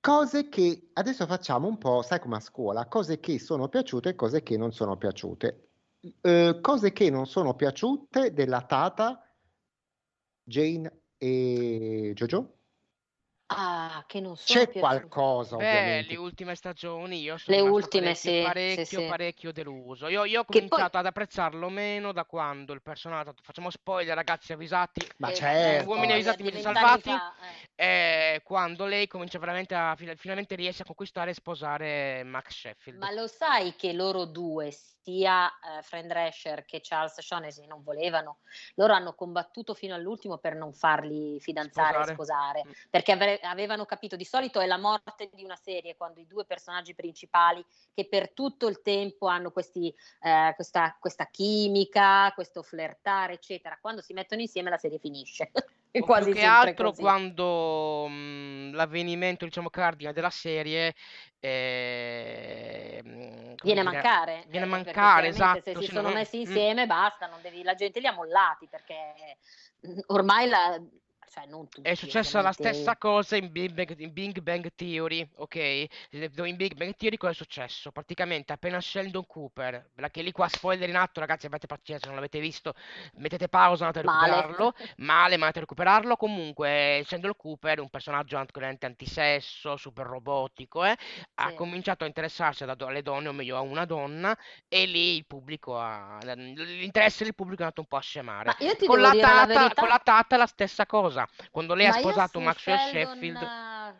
Cose che adesso facciamo un po', sai, come a scuola, cose che sono piaciute e cose che non sono piaciute. Eh, cose che non sono piaciute della Tata, Jane e Jojo? Ah, che non sono C'è piaciute. Qualcosa, ovviamente. Beh, le ultime stagioni io sono le ultime, parecchio, sì, parecchio, sì, sì. parecchio deluso. Io, io ho cominciato poi... ad apprezzarlo meno da quando il personaggio... Facciamo spoiler, ragazzi, avvisati. Ma eh, certo. Uomini avvisati, miei salvati. Fa, eh. Eh, quando lei comincia veramente a... Finalmente riesce a conquistare e sposare Max Sheffield. Ma lo sai che loro due, sia eh, Fran Drescher che Charles Shaughnessy, non volevano? Loro hanno combattuto fino all'ultimo per non farli fidanzare sposare. e sposare. Mm. Perché avrebbe avevano capito, di solito è la morte di una serie quando i due personaggi principali che per tutto il tempo hanno questi, eh, questa, questa chimica, questo flirtare eccetera, quando si mettono insieme la serie finisce. O quasi più che altro così. Quando mh, l'avvenimento, diciamo, cardine della serie eh, viene dire, a mancare viene a mancare esatto, se si se sono non... messi insieme mm. basta, non devi, la gente li ha mollati perché ormai la Cioè, non tutti, è successa ovviamente. La stessa cosa in Big Bang, in Big Bang Theory, ok? In Big Bang Theory cosa è successo? Praticamente appena Sheldon Cooper, che lì qua spoiler in atto, ragazzi, abbiate pazienza, non l'avete visto, mettete pausa, andate a recuperarlo, male, ma andate a recuperarlo. Comunque Sheldon Cooper, un personaggio antisesso, super robotico, eh, sì. ha cominciato a interessarsi alle donne, o meglio a una donna, e lì il pubblico ha... l'interesse del pubblico è andato un po' a scemare. Ma io ti con, la tata, la con la Tata è la stessa cosa. Quando lei Ma ha sposato Maxwell Sheffield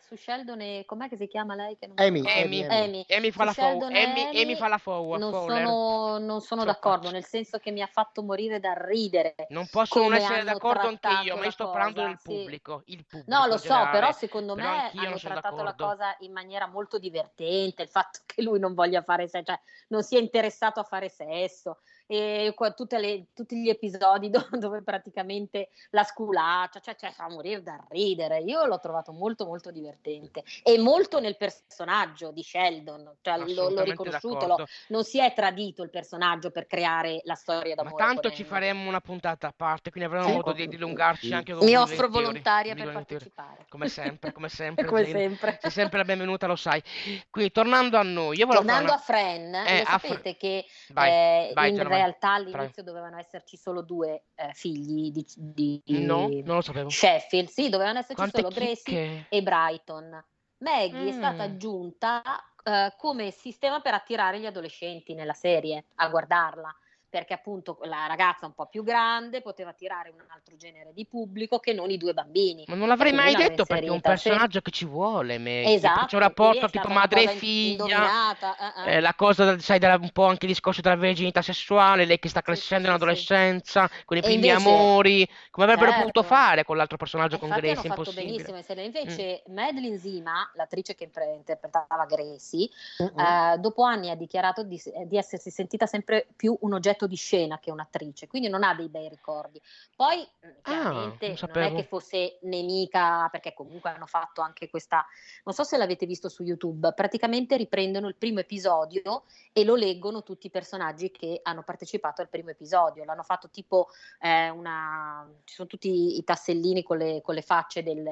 su Sheldon e com'è che si chiama lei che non Amy, Amy, Amy. Amy. Amy fa la forward Amy fa la forward non sono, non sono d'accordo, nel senso che mi ha fatto morire da ridere. Non posso non essere d'accordo anche io, ma io sto cosa, parlando del pubblico, sì. il pubblico no, lo so, generale. Però secondo però me hanno trattato d'accordo. la cosa in maniera molto divertente, il fatto che lui non voglia fare sesso, cioè non sia interessato a fare sesso. e qua, tutte le, tutti gli episodi do, dove praticamente la sculaccia, cioè, cioè fa morire da ridere. Io l'ho trovato molto molto divertente e molto nel personaggio di Sheldon, cioè l'ho, l'ho riconosciuto, lo, non si è tradito il personaggio per creare la storia d'amore. Ma tanto ci faremo una puntata a parte, quindi avremo sì, modo di dilungarci sì. anche con mi offro volontaria per partecipare come sempre, come sempre, come sempre. Sei sempre la benvenuta, lo sai. Quindi tornando a noi, io volevo tornando una... a Fran, eh, lo sapete a... che vai, eh, vai, in realtà vai. all'inizio dovevano esserci solo due eh, figli di, di no, non lo sapevo. Sheffield, sì, dovevano esserci Quante solo chicche. Gracie e Brighton. Maggie mm. è stata aggiunta eh, come sistema per attirare gli adolescenti nella serie a guardarla, perché appunto la ragazza un po' più grande poteva attirare un altro genere di pubblico che non i due bambini. Ma non l'avrei mai detto, perché è un personaggio se... che ci vuole, Maggie. Esatto, c'è un rapporto tipo madre e figlia, uh-uh. eh, la cosa, sai, della, un po' anche il discorso della virginità sessuale, lei che sta crescendo sì, in adolescenza, sì. con i primi invece... amori, come avrebbero certo. potuto fare con l'altro personaggio, e con Gracie, hanno fatto impossibile. Benissimo. Invece mm. Madeline Zima, l'attrice che interpretava Gracie, mm-hmm. eh, dopo anni ha dichiarato di, di essersi sentita sempre più un oggetto di scena che è un'attrice, quindi non ha dei bei ricordi. Poi chiaramente ah, non, non è che fosse nemica, perché comunque hanno fatto anche questa, non so se l'avete visto su YouTube, praticamente riprendono il primo episodio e lo leggono tutti i personaggi che hanno partecipato al primo episodio, l'hanno fatto tipo eh, una, ci sono tutti i tassellini con le, con le facce del,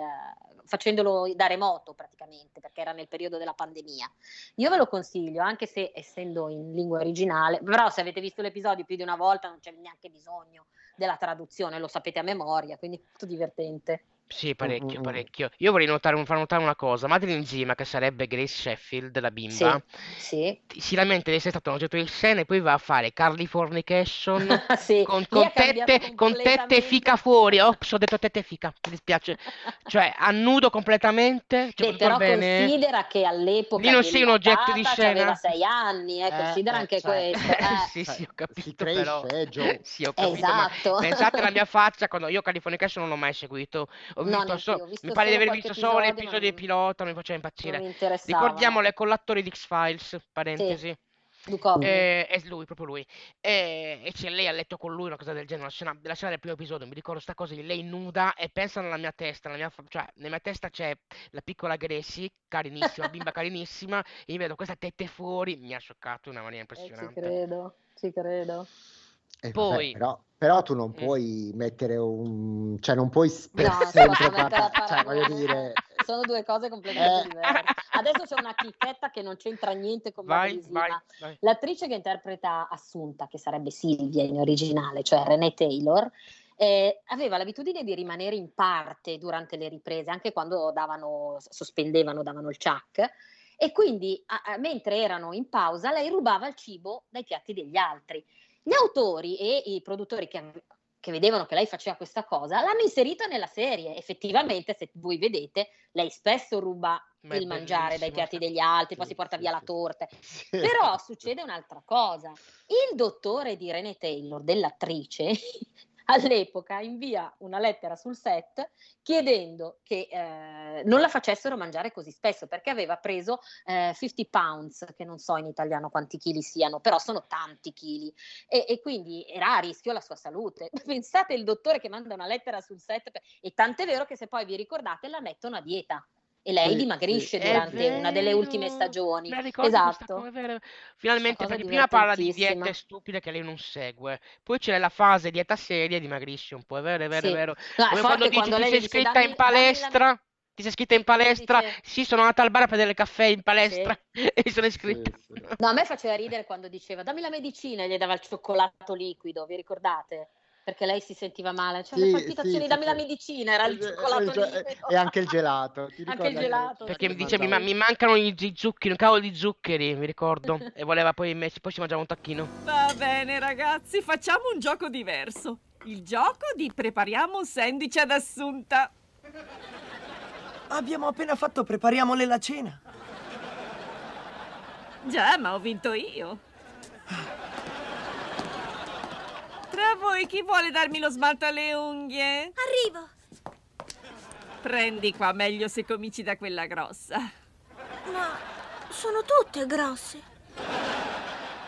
facendolo da remoto praticamente, perché era nel periodo della pandemia. Io ve lo consiglio, anche se essendo in lingua originale, però se avete visto l'episodio più di una volta non c'è neanche bisogno della traduzione, lo sapete a memoria, quindi molto divertente. Sì, parecchio, parecchio. Io vorrei notare, far notare una cosa. Madeline Zima, che sarebbe Grace Sheffield, la bimba, sì, sì. si lamenta di essere stato un oggetto di scena e poi va a fare Californication sì. con, con, tette, con tette fica fuori. Oh, ho detto tette fica, mi dispiace. Cioè, annudo completamente. Cioè, Beh, però bene. considera che all'epoca lì non sei un oggetto di scena. Aveva sei anni, eh, eh, considera eh, anche cioè. questo. Eh. sì, sì, ho capito, però. Sì, ho capito, esatto. Ma pensate alla mia faccia quando io Californication non l'ho mai seguito. Ho visto no, so- ho visto mi pare di aver visto solo l'episodio di pilota, non mi faceva impazzire. Mi Ricordiamole con l'attore di X-Files, parentesi. Sì. Eh, è lui, proprio lui. Eh, e c'è lei, ha letto con lui una cosa del genere, la scena, la scena del primo episodio, mi ricordo sta cosa di lei nuda e pensa nella mia testa, nella mia, cioè nella mia testa c'è la piccola Gracie, carinissima, bimba carinissima, e io vedo questa tette fuori, mi ha scioccato in una maniera impressionante. Eh, ci credo, ci credo. Eh, Poi, vabbè, però, però tu non puoi mm. mettere un, cioè non puoi per no, sempre parla, cioè, voglio dire, sono due cose completamente eh. diverse. Adesso c'è una chicchetta che non c'entra niente con vai, vai, vai. L'attrice che interpreta Assunta, che sarebbe Silvia in originale, cioè Renée Taylor, Eh, aveva l'abitudine di rimanere in parte durante le riprese, anche quando davano, sospendevano, davano il ciak. E quindi a, a, mentre erano in pausa, lei rubava il cibo dai piatti degli altri. Gli autori e i produttori che, che vedevano che lei faceva questa cosa l'hanno inserita nella serie. Effettivamente, se voi vedete, lei spesso ruba Ma il mangiare dai piatti degli altri, poi si porta via la torta. Però succede un'altra cosa. Il dottore di Renée Taylor, dell'attrice, all'epoca invia una lettera sul set chiedendo che eh, non la facessero mangiare così spesso, perché aveva preso eh, cinquanta pounds, che non so in italiano quanti chili siano, però sono tanti chili, e, e quindi era a rischio la sua salute. Pensate, il dottore che manda una lettera sul set, per... e tant'è vero che, se poi vi ricordate, la mettono a dieta e lei sì, dimagrisce sì, durante una delle ultime stagioni. Esatto. Cosa, finalmente, perché prima parla di diete stupide che lei non segue, poi c'è la fase dieta seria e dimagrisce un po', è vero, è vero, sì. è vero. No, come quando dici quando ti sei iscritta dammi, in palestra, la... ti sei iscritta in palestra, dice... sì, sono andata al bar a prendere il caffè in palestra sì. e sono iscritta. Sì, sì. No, a me faceva ridere quando diceva dammi la medicina e gli dava il cioccolato liquido, vi ricordate? Perché lei si sentiva male, cioè sì, le palpitazioni, sì, dammi sì. la medicina, era il cioccolato e, e anche il gelato, ti anche il gelato che... perché mi dicevi ma mi mancano gli zuccheri, un cavolo di zuccheri, mi ricordo, e voleva poi poi si mangiava un tacchino. Va bene ragazzi, facciamo un gioco diverso, il gioco di prepariamo un sandwich ad Assunta. Abbiamo appena fatto prepariamole la cena. Già, ma ho vinto io. Tra voi chi vuole darmi lo smalto alle unghie? Arrivo! Prendi qua, meglio se cominci da quella grossa. Ma sono tutte grosse.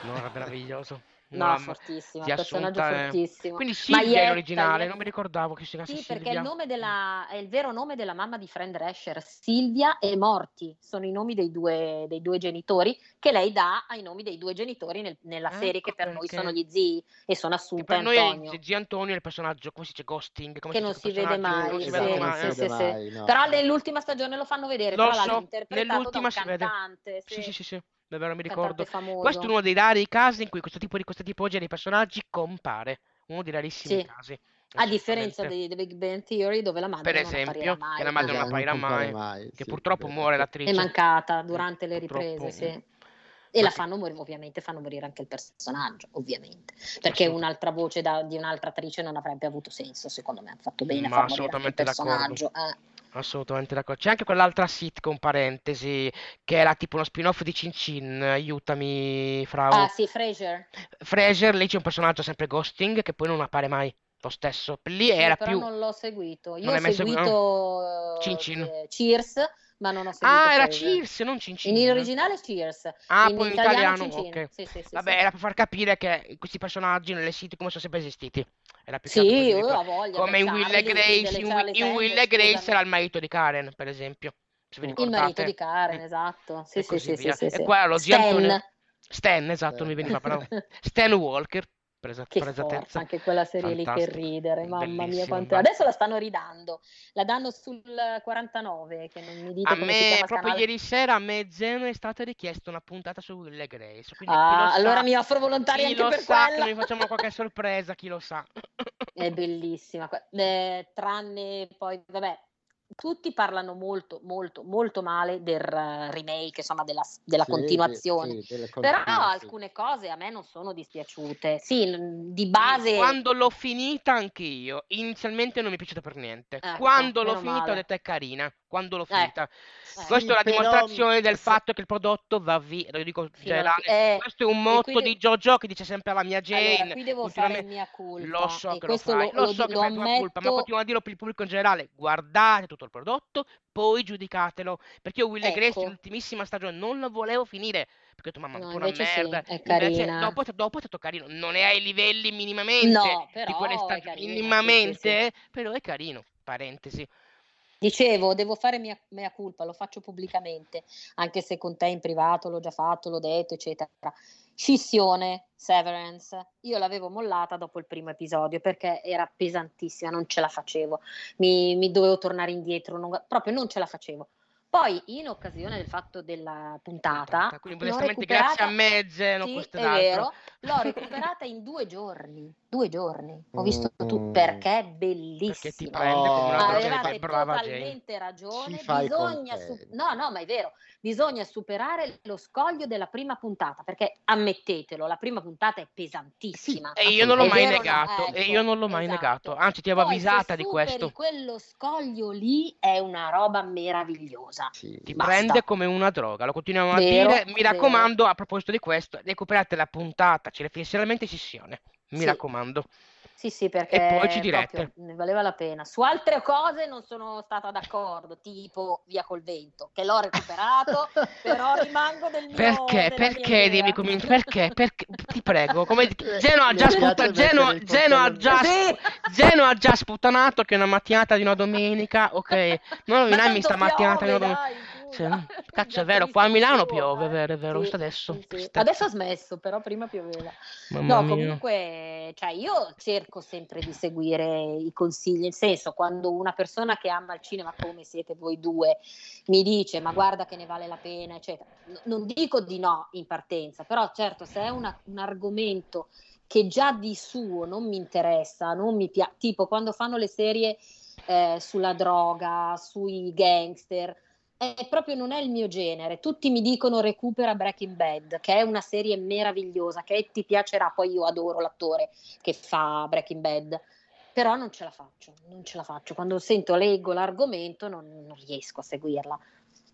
No, era meraviglioso. No, fortissima, un personaggio Assunta, fortissimo. Quindi Silvia è l'originale, non mi ricordavo che si chiamasse Silvia. Sì, perché il nome della, è il vero nome della mamma di Fran Drescher, Silvia e Morty, sono i nomi dei due, dei due genitori, che lei dà ai nomi dei due genitori nel, nella ecco serie che per perché... noi sono gli zii, e sono Assunta e Antonio. Per noi zio Antonio è il personaggio, come si dice, ghosting, come che si non si vede mai, non si vede sì, mai, sì, eh. sì, mai no. Però nell'ultima stagione lo fanno vedere, lo però so, l'hanno interpretato da un cantante. Sì, sì, sì, sì. Davvero mi ricordo. Questo è uno dei rari casi in cui questo tipo di questa tipologia dei personaggi compare, uno dei rarissimi sì. casi. A differenza di The Big Bang Theory, dove la madre per esempio, non apparirà mai, la madre non apparirà mai, mai, che sì, purtroppo sì. muore l'attrice. È mancata durante sì, le riprese, sì. E la fanno morire, ovviamente fanno morire anche il personaggio, ovviamente, perché un'altra voce da, di un'altra attrice non avrebbe avuto senso, secondo me. Ha fatto bene, ma a far morire il personaggio. Assolutamente d'accordo. C'è anche quell'altra sitcom, parentesi, che era tipo uno spin-off di Cin Cin, aiutami Frau. Ah sì, Frasier. Frasier, lì c'è un personaggio sempre ghosting che poi non appare mai, lo stesso. Lì sì, era però più... non l'ho seguito. Io non ho seguito no? Cin Cin. Eh, Cheers, ma non ho seguito. Ah, Frasier. Era Cheers, non Cin Cin. In originale Cheers. Ah, in poi in italiano, italiano Cin Cin. Okay. Sì, sì, sì, vabbè, sì. Era per far capire che questi personaggi nelle sitcom sono sempre esistiti. Era più sì, ho la voglia, come in Will e Grace, in Will e Grace era il marito di Karen, per esempio. Se vi ricordate. Il marito di Karen, esatto. Sì, e sì, sì, sì, sì. E qua lo zio Antonio Stan, esatto, eh. mi veniva però. Stan Walker, presa, che presa forza, terza. Anche quella serie fantastica. Lì che ridere, mamma bellissimo, mia quanto. Adesso la stanno ridando. La danno sul quarantanove, che non mi dite a come me, si chiama proprio canale. Ieri sera a me Zeno è stata richiesta una puntata su Will e Grace, quindi ah, allora sa, mi offro volontaria anche per sa, quella. Che noi facciamo qualche sorpresa, chi lo sa. È bellissima, eh, tranne poi, vabbè, tutti parlano molto, molto, molto male del remake, insomma, della, della sì, continuazione. Sì, delle però alcune cose a me non sono dispiaciute. Sì, di base. Quando l'ho finita anch'io, inizialmente non mi è piaciuta per niente. Eh, Quando eh, l'ho finita male. Ho detto è carina. Quando l'ho finita. Eh, eh. Questa sì, è la dimostrazione però... del sì. fatto che il prodotto va via. Lo dico generale. Eh, questo è un motto qui... di JoJo che dice sempre alla mia Jane. Allora, qui devo fare mia colpa. Lo so e che lo fai, lo, lo so lo che fai ammetto... tua colpa, ma continuo a dirlo per il pubblico in generale. Guardate tutto il prodotto, poi giudicatelo, perché io Will e ecco. Grace l'ultimima stagione non lo volevo finire perché ho detto mamma no, una merda sì, è invece, dopo dopo è stato carino, non è ai livelli minimamente no, però di quelle stagioni, carino, minimamente sì, sì. però è carino, parentesi. Dicevo, devo fare mia, mia colpa, lo faccio pubblicamente, anche se con te in privato l'ho già fatto, l'ho detto, eccetera. Scissione, Severance, io l'avevo mollata dopo il primo episodio perché era pesantissima, non ce la facevo, mi, mi dovevo tornare indietro, non, proprio non ce la facevo. Poi, in occasione del fatto della puntata, quindi onestamente grazie a me Zeno, sì, questo è vero, l'ho recuperata in due giorni, due giorni, ho visto mm. tu, perché è bellissima, perché ti prende come una avevate totalmente Jane. Ragione, bisogna, su- no no ma è vero, bisogna superare lo scoglio della prima puntata, perché ammettetelo, la prima puntata è pesantissima. Sì, e io non l'ho è mai vero, negato, ecco, e io non l'ho mai esatto. negato, anzi ti avevo poi, avvisata di questo. Quello scoglio lì è una roba meravigliosa. Sì, ti basta. Prende come una droga, lo continuiamo vero, a dire. Mi raccomando, vero. A proposito di questo, recuperate la puntata, ci refinisce seriamente sessione. Mi sì. raccomando. Sì, sì, perché e poi ci direte. Ne valeva la pena. Su altre cose non sono stata d'accordo, tipo Via col vento, che l'ho recuperato, però rimango del mio Perché? Perché devi cominciare? Perché? Perché? Ti prego, come Geno ha già sputtanato, Geno, Geno ha già sì. Geno ha già sputtanato che è una mattinata di una domenica, ok. Non rovinarmi sta mattinata di una domenica. Cioè, cazzo è vero, qua a Milano piove, è vero, è vero sì, adesso sì. adesso ha smesso, però prima pioveva. Mamma no comunque cioè, io cerco sempre di seguire i consigli, nel senso, quando una persona che ama il cinema come siete voi due mi dice ma guarda che ne vale la pena eccetera, non dico di no in partenza, però certo se è una, un argomento che già di suo non mi interessa, non mi piace, tipo quando fanno le serie eh, sulla droga, sui gangster, è proprio non è il mio genere. Tutti mi dicono recupera Breaking Bad, che è una serie meravigliosa, che ti piacerà, poi io adoro l'attore che fa Breaking Bad, però non ce la faccio, non ce la faccio. Quando sento, leggo l'argomento non, non riesco a seguirla.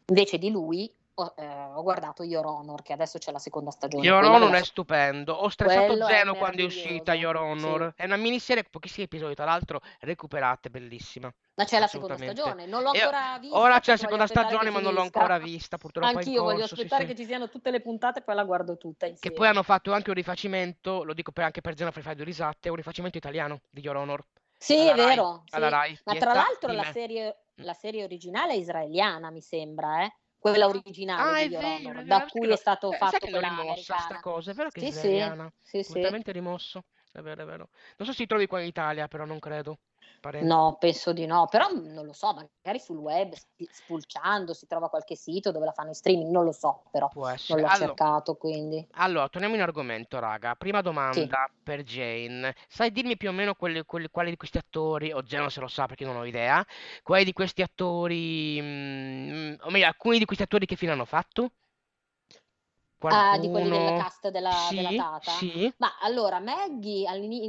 Invece di lui ho, eh, ho guardato Your Honor, che adesso c'è la seconda stagione. Your Honor è stupendo, ho stressato Zeno quando è uscita Your Honor, sì. È una miniserie, pochissimi episodi tra l'altro, recuperate, bellissima. Ma c'è la seconda stagione, non l'ho ancora vista. Ora c'è la seconda stagione, ma non l'ho ancora vista, purtroppo. Anch'io voglio aspettare che ci siano tutte le puntate, poi la guardo tutta insieme. Che poi hanno fatto anche un rifacimento, lo dico per, anche per Zeno, per fare due risate, un rifacimento italiano di Your Honor. Sì, è vero. Alla Rai. Ma tra l'altro la serie, la serie originale è israeliana, mi sembra, eh. Quella originale, ah, di Your Honor, vero, da cui è stato eh, fatto quella rimossa sta cosa, è vero che sì, è israeliana, sì, sì, completamente rimosso, è vero, è vero. Non so se si trovi qua in Italia, però non credo. Parenti. No, penso di no, però non lo so, magari sul web, spulciando, si trova qualche sito dove la fanno in streaming, non lo so, però può essere. Non l'ho allora, cercato, quindi. Allora, torniamo in argomento, raga. Prima domanda, sì, per Jane. Sai dirmi più o meno quelli, quelli, quali di questi attori, o Geno se lo sa perché non ho idea, quali di questi attori, mh, o meglio, alcuni di questi attori che fino hanno fatto? Qualcuno... Ah, di quelli del cast della, sì, della Tata? Sì. Ma allora, Maggie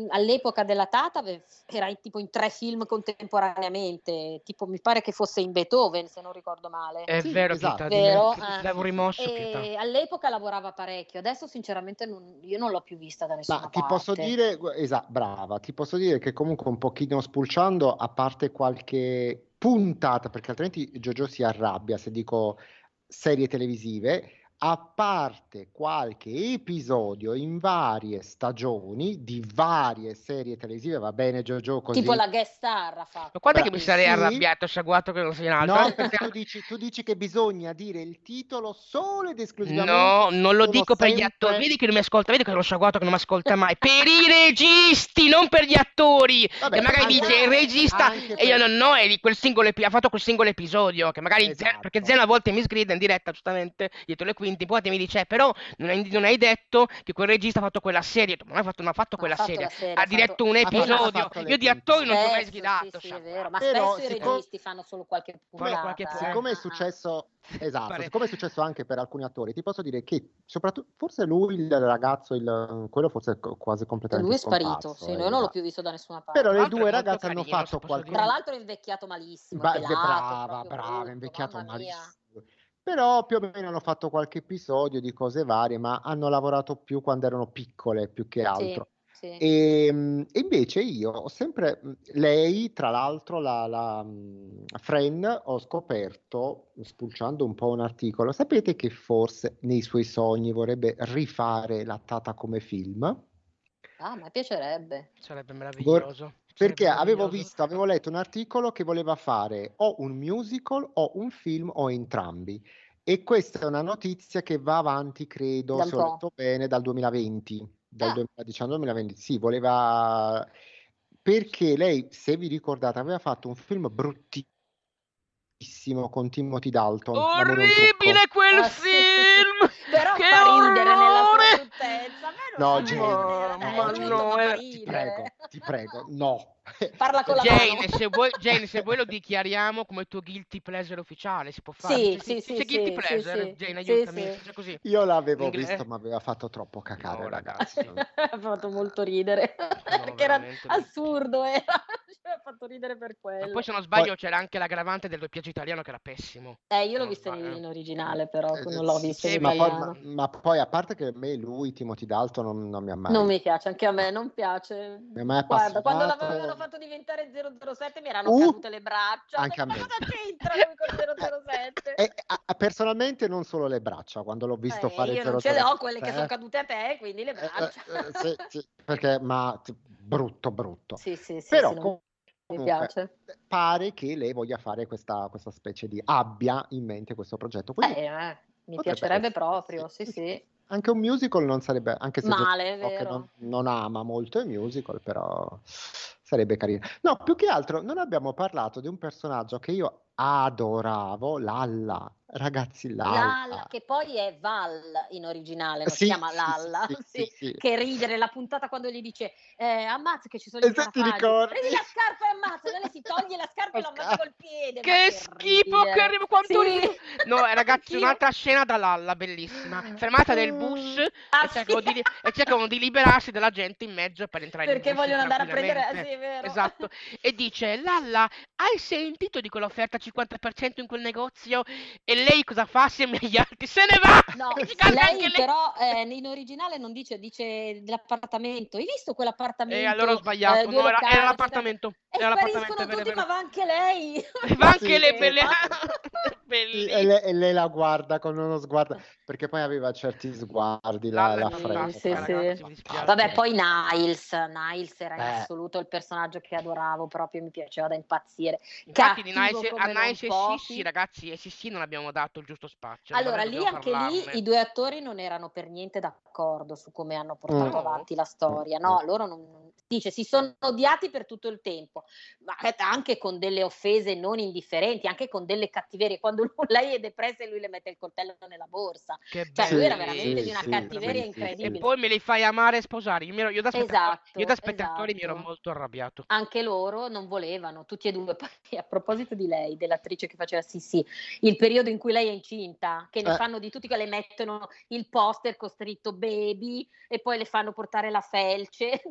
all'epoca della Tata era in, tipo in tre film contemporaneamente, tipo mi pare che fosse in Beethoven, se non ricordo male. È sì, vero, esatto. Vero, eh. l'avevo rimosso. E all'epoca lavorava parecchio, adesso sinceramente non, io non l'ho più vista da nessuna Ma parte. Ma ti posso dire, esatto, brava, ti posso dire che comunque un pochino spulciando, a parte qualche puntata, perché altrimenti Jojo si arrabbia se dico serie televisive, a parte qualche episodio in varie stagioni di varie serie televisive, va bene Jojo così? Tipo la guest star ha fatto. Ma guarda che mi sarei sì. arrabbiato, sciaguato che non sei in altro. No, perché tu dici, tu dici che bisogna dire il titolo solo ed esclusivamente. No, non lo dico sempre... per gli attori, vedi che non mi ascolta, vedi che sono sciaguato che non mi ascolta mai. Per i registi, non per gli attori. Vabbè, che magari anche, dice il regista e per... io non no, è quel singolo epi- ha fatto quel singolo episodio, che magari esatto. Zen, perché Zeno a volte mi sgrida in diretta giustamente dietro le quinte. Poi mi dice, però non hai, non hai detto che quel regista ha fatto quella serie, non ha fatto, non ha fatto quella ha fatto serie. serie, ha diretto fatto, un episodio, io di attori non sono mai sghidato. Sì, sì, è vero. Ma però, spesso siccome... i registi fanno solo qualche puntata. Eh. Siccome è successo, esatto, siccome è successo anche per alcuni attori, ti posso dire che soprattutto forse lui, il ragazzo, il, quello forse è quasi completamente lui è scomparso, sparito, sì, eh, io non l'ho più visto da nessuna parte. Però le due ragazze hanno carino, fatto qualche... Tra l'altro è invecchiato malissimo, ba- pelato, brava, brava, è invecchiato malissimo. Però più o meno hanno fatto qualche episodio di cose varie, ma hanno lavorato più quando erano piccole, più che altro. Sì, sì. E, e invece io ho sempre... Lei, tra l'altro, la, la Fran, ho scoperto, spulciando un po' un articolo, sapete che forse nei suoi sogni vorrebbe rifare la Tata come film? Ah, ma piacerebbe. Sarebbe meraviglioso. Vor- Perché avevo visto, avevo letto un articolo che voleva fare o un musical o un film o entrambi, e questa è una notizia che va avanti, credo, se ho letto bene, dal duemilaventi, dal ah. duemiladiciannove duemilaventi, sì, voleva, perché lei, se vi ricordate, aveva fatto un film bruttissimo con Timothy Dalton. Orribile quel ah, film! Sì. Però che fa ridere nella sua bruttezza, no, Jane, no, dai, ma no, eh, ti prego, ti prego, no. Parla con la Jane, se vuoi, Jane, se vuoi lo dichiariamo come tuo guilty pleasure ufficiale, si può fare. Sì, c'è, sì, c'è, sì, c'è sì, guilty pleasure, sì, Jane, aiutami. Sì, sì. Così. Io l'avevo visto, ma aveva fatto troppo cacare, no, ragazzi. Ha fatto molto ridere, no, perché era assurdo, era. Ha fatto ridere per quello. Ma poi se non sbaglio poi... c'era anche l'aggravante del doppiaggio italiano che era pessimo. Eh, io l'ho visto in, in originale, però eh, non l'ho visto sì, in italiano. Ma poi, ma, ma poi a parte che a me lui, Timothy Dalton, non, non mi ha mai... Non mi piace, anche a me non piace. Mi è mai guarda, quando l'avevano fatto diventare zero zero sette mi erano uh, cadute le braccia. Anche a me. Cosa c'entra lui con zero zero sette? Eh, eh, personalmente non solo le braccia, quando l'ho visto eh, fare zero zero sette. Io non ce le ho, quelle eh. che sono cadute a te, quindi le braccia. Eh, eh, sì, sì, perché, ma t- brutto, brutto. Sì, sì, sì. Però, sì, com- mi piace. Comunque, pare che lei voglia fare questa, questa specie di, abbia in mente questo progetto. Quindi, eh, eh, mi piacerebbe essere. proprio, sì, sì. Anche un musical non sarebbe, anche se male, vero. Che non, non ama molto i musical, però sarebbe carino. No, più che altro non abbiamo parlato di un personaggio che io adoravo, Lalla. Ragazzi, Lalla. Lalla, che poi è Val in originale, non sì, si chiama Lalla, sì, sì, sì, sì. Che ridere la puntata quando gli dice eh, ammazza che ci sono i carafaggi, prendi la scarpa e ammazza, lei si toglie la scarpa e lo ammazza col piede. Che, che schifo ridere. Che arriva quanto sì. ridere. No, ragazzi, un'altra scena da Lalla, bellissima, fermata del bus ah, e, cercano sì. di, e cercano di liberarsi della gente in mezzo per entrare perché in bus, vogliono andare a prendere, sì, è vero. Esatto, e dice Lalla, hai sentito di quell'offerta cinquanta per cento in quel negozio? E lei cosa fa assieme agli altri? Se ne va! No, lei però lei. Eh, in originale non dice, dice l'appartamento. Hai visto quell'appartamento? E allora ho sbagliato, eh, no, era, era l'appartamento. E era spariscono l'appartamento, tutti, vero, ma va anche lei. E va anche sì, lei, per le... E lei, e lei la guarda con uno sguardo, perché poi aveva certi sguardi la, la fretta. Sì, sì. Vabbè, poi Niles Niles era in eh. assoluto il personaggio che adoravo, proprio mi piaceva da impazzire. Infatti di Niles, a Niles e Sissi, ragazzi, e Sissi non abbiamo dato il giusto spazio. Allora lì anche parlarne. Lì i due attori non erano per niente d'accordo su come hanno portato mm. avanti la storia, no, mm. loro non, dice si sono odiati per tutto il tempo, ma anche con delle offese non indifferenti, anche con delle cattiverie, quando lui, lei è depressa e lui le mette il coltello nella borsa, che cioè lui era veramente sì, di una sì, cattiveria sì, incredibile sì. E poi me li fai amare e sposare. Io, io da spettatore, esatto, esatto. Mi ero molto arrabbiato, anche loro non volevano, tutti e due. A proposito di lei, dell'attrice che faceva Sissi, il periodo in cui lei è incinta, che ne eh. fanno di tutti, che le mettono il poster con scritto baby e poi le fanno portare la felce.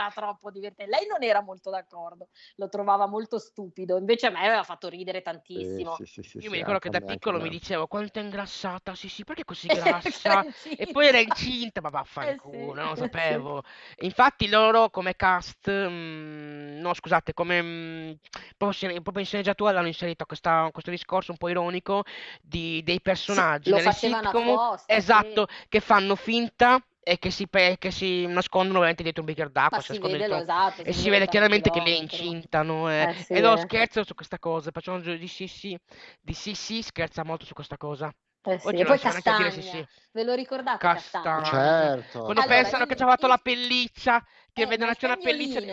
Era troppo divertente, lei non era molto d'accordo, lo trovava molto stupido, invece a me aveva fatto ridere tantissimo. Eh, sì, sì, sì, io sì, mi ricordo che da piccolo me. mi dicevo quanto è ingrassata, sì sì, perché così grassa? E poi era incinta, ma vaffanculo, eh, sì. non lo sapevo. Infatti loro come cast, mh, no scusate, come mh, proprio, proprio in sceneggiatura l'hanno inserito questa, questo discorso un po' ironico di, dei personaggi, sì, nelle sitcom, apposta, esatto, sì. che fanno finta e che si, pe- che si nascondono veramente dietro un bicchiere d'acqua, si si vede dietro... esatto, e si, si vede, vede chiaramente che le incintano eh. eh, sì, e loro eh. scherzano su questa cosa, perciò di Sissi di Sissi scherza molto su questa cosa. Eh sì. E poi Castagna, sì, sì. ve lo ricordate? Castagna, certo. Quando allora, pensano che ci ha fatto il... la pelliccia, che eh, vedono c'è una pelliccia di...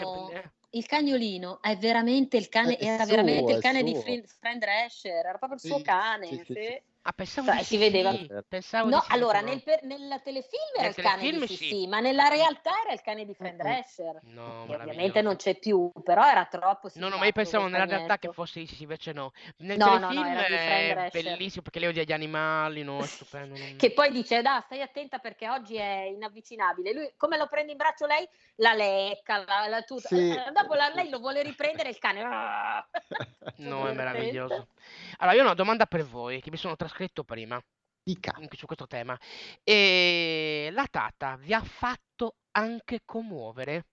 Il cagnolino è veramente il cane, era suo, veramente il cane suo. di Fran Drescher, era proprio il suo sì, cane. Sì, sì. Sì. Ah, pensavo cioè, di si sì. vedeva. Pensavo no, di allora sì, nel, per, nel telefilm era nel il telefilm cane sì. di Sissi, ma nella realtà era il cane di Fran Drescher. No, che ovviamente non c'è più, però era troppo. No, no, ma io pensavo nella realtà che fosse Sissi, invece no. Nel no, telefilm no, no, è bellissimo perché lei odia gli animali, no? È stupendo. Non... Che poi dice: "Da, stai attenta perché oggi è inavvicinabile". Lui come lo prende in braccio lei? La lecca, la, la tuta. Sì. Dopo la, lei lo vuole riprendere il cane. No, è meraviglioso. Allora, io ho una domanda per voi che mi sono trascritto prima. Dica. Su questo tema. E la Tata vi ha fatto anche commuovere?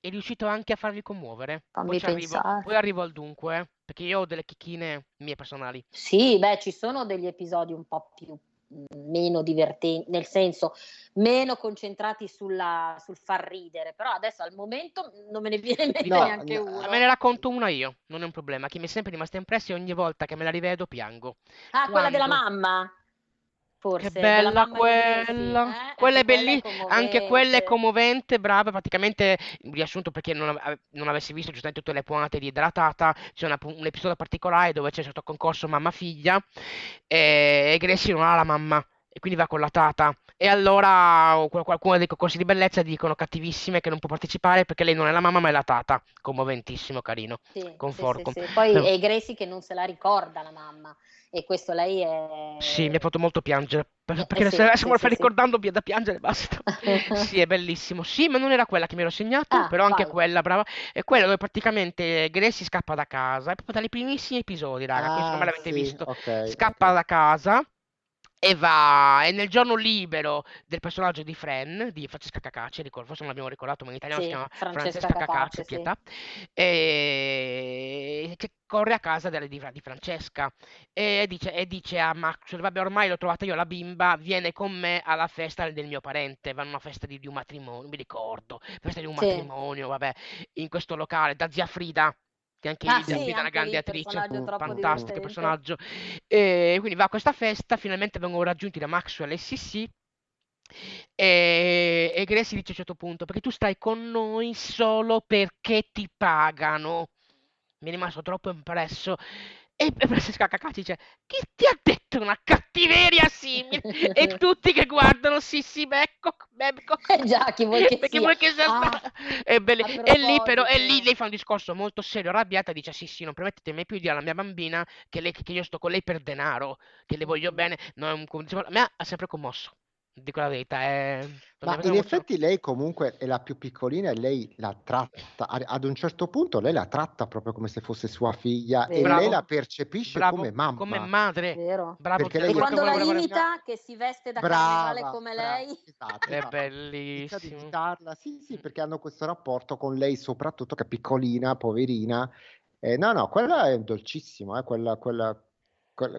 È riuscito anche a farvi commuovere? Poi arrivo, poi arrivo al dunque, eh? Perché io ho delle chicchine mie personali. Sì, beh, ci sono degli episodi un po' più meno divertenti, nel senso meno concentrati sulla, sul far ridere, però adesso al momento non me ne viene no, neanche no. uno. Me ne racconto una io, non è un problema, che mi è sempre rimasta impressa e ogni volta che me la rivedo piango. Ah, Quando... quella della mamma? Forse, che bella quella, Gracie, eh? quella è bellissima, anche quella è commovente, brava, praticamente riassunto perché non, ave- non avessi visto giustamente tutte le puntate di Idratata, c'è una, un episodio particolare dove c'è stato concorso mamma-figlia e, e Gracie non ha la mamma e quindi va con la Tata. E allora qualcuno dei concorsi di bellezza dicono cattivissime che non può partecipare perché lei non è la mamma ma è la Tata. Commoventissimo, carino. Sì, con sì, Forcom. Sì, sì. Poi Però... è Gracie che non se la ricorda la mamma e questo lei è... Sì, mi ha fatto molto piangere perché eh, sì, se adesso sì, me lo fai sì, ricordando sì. da piangere basta. Sì, è bellissimo. Sì, ma non era quella che mi ero segnato, ah, però anche vai. quella, brava. È quella dove praticamente Gracie scappa da casa, è proprio dai primissimi episodi, raga, ah, che non me l'avete sì. visto. Okay, scappa okay. da casa. E va, e nel giorno libero del personaggio di Fran, di Francesca Cacace, ricordo, forse non l'abbiamo ricordato, ma in italiano sì, si chiama Francesca, Francesca Cacace, Cacace sì. pietà, e che corre a casa della, di, di Francesca e dice, e dice a Maxwell, vabbè ormai l'ho trovata io la bimba, viene con me alla festa del mio parente, vanno a una festa di, di un matrimonio, non mi ricordo, festa di un sì. matrimonio, vabbè, in questo locale, da zia Frida. Anche ah, lì sì, anche una grande attrice, fantastico personaggio. E quindi va a questa festa, finalmente vengono raggiunti da Maxwell e Sissi. E, e Gracie dice a un certo punto: perché tu stai con noi solo perché ti pagano. Mi è rimasto troppo impresso. E Francesca Cacacci dice: chi ti ha detto una cattiveria simile? E tutti che guardano Sissi Babcock, eh già, chi vuoi che perché sia, vuoi che sia ah, è bello. E lì però e lì lei fa un discorso molto serio, arrabbiata, dice: Sissi, non permettete mai più di dire alla mia bambina che, lei, che io sto con lei per denaro, che le voglio bene. No, come dicevo, a me ha sempre commosso. dico la verità, è... ma in effetti lei comunque è la più piccolina e lei la tratta, ad un certo punto lei la tratta proprio come se fosse sua figlia, eh, e bravo, lei la percepisce bravo, come mamma, come madre, vero. Bravo, perché lei e quando la imita che si veste da carnevale come brava, lei esatto, è bellissimo, sì sì, perché hanno questo rapporto con lei soprattutto che è piccolina, poverina, eh, no no, quella è dolcissima, eh, quella quella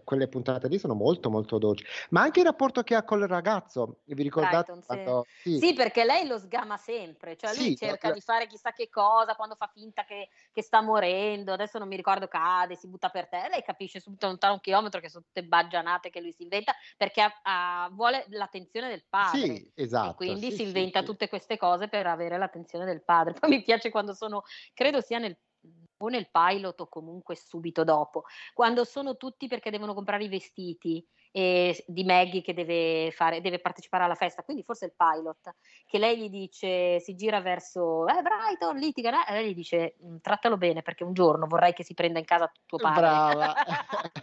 quelle puntate lì sono molto molto dolci, ma anche il rapporto che ha col ragazzo, vi ricordate? Brighton, quando... sì. Sì, perché lei lo sgama sempre, cioè lui sì, cerca la... di fare chissà che cosa, quando fa finta che, che sta morendo, adesso non mi ricordo, cade, si butta per terra, lei capisce subito lontano un chilometro che sono tutte baggianate che lui si inventa, perché ha, ha, vuole l'attenzione del padre, sì, esatto, e quindi sì, si inventa sì, tutte queste cose per avere l'attenzione del padre. Poi mi piace quando sono, credo sia nel o nel pilot o comunque subito dopo, quando sono tutti, perché devono comprare i vestiti, e di Maggie che deve fare, deve partecipare alla festa, quindi forse il pilot, che lei gli dice, si gira verso eh, Brighton, litiga, e lei gli dice trattalo bene perché un giorno vorrai che si prenda in casa tuo padre. Brava.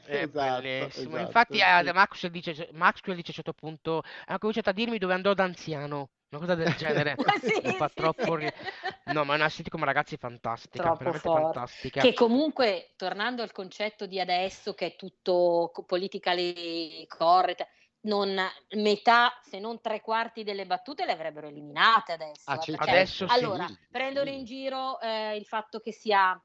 Esatto, esatto, infatti sì. eh, Maxwell dice, Maxwell dice a un certo punto ha cominciato a dirmi dove andò d'anziano, una cosa del genere. Ma sì, mi fa sì, troppo ri... no, ma è una sitcom, ragazzi, fantastica, troppo veramente forte, fantastica, che comunque tornando al concetto di adesso che è tutto politically correct, non metà se non tre quarti delle battute le avrebbero eliminate adesso, ah, perché... adesso allora sì, prendono in giro eh, il fatto che sia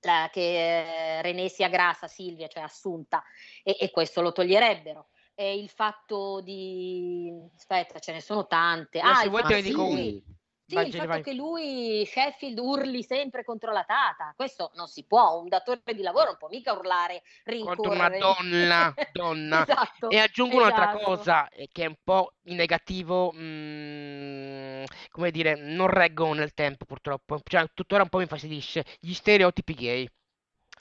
la, che eh, Renée sia grassa, Silvia, cioè Assunta, e, e questo lo toglierebbero. E il fatto di aspetta, ce ne sono tante. Ah, se il vuoi fatto, te sì, dico... sì, vai, il vai, fatto vai. Che lui, Sheffield, urli sempre contro la tata. Questo non si può. Un datore di lavoro non può mica urlare contro una donna, donna. Esatto, e aggiungo esatto, un'altra cosa che è un po' in negativo, mh, come dire, non reggo nel tempo, purtroppo. Cioè, tuttora un po' mi infastidisce gli stereotipi gay.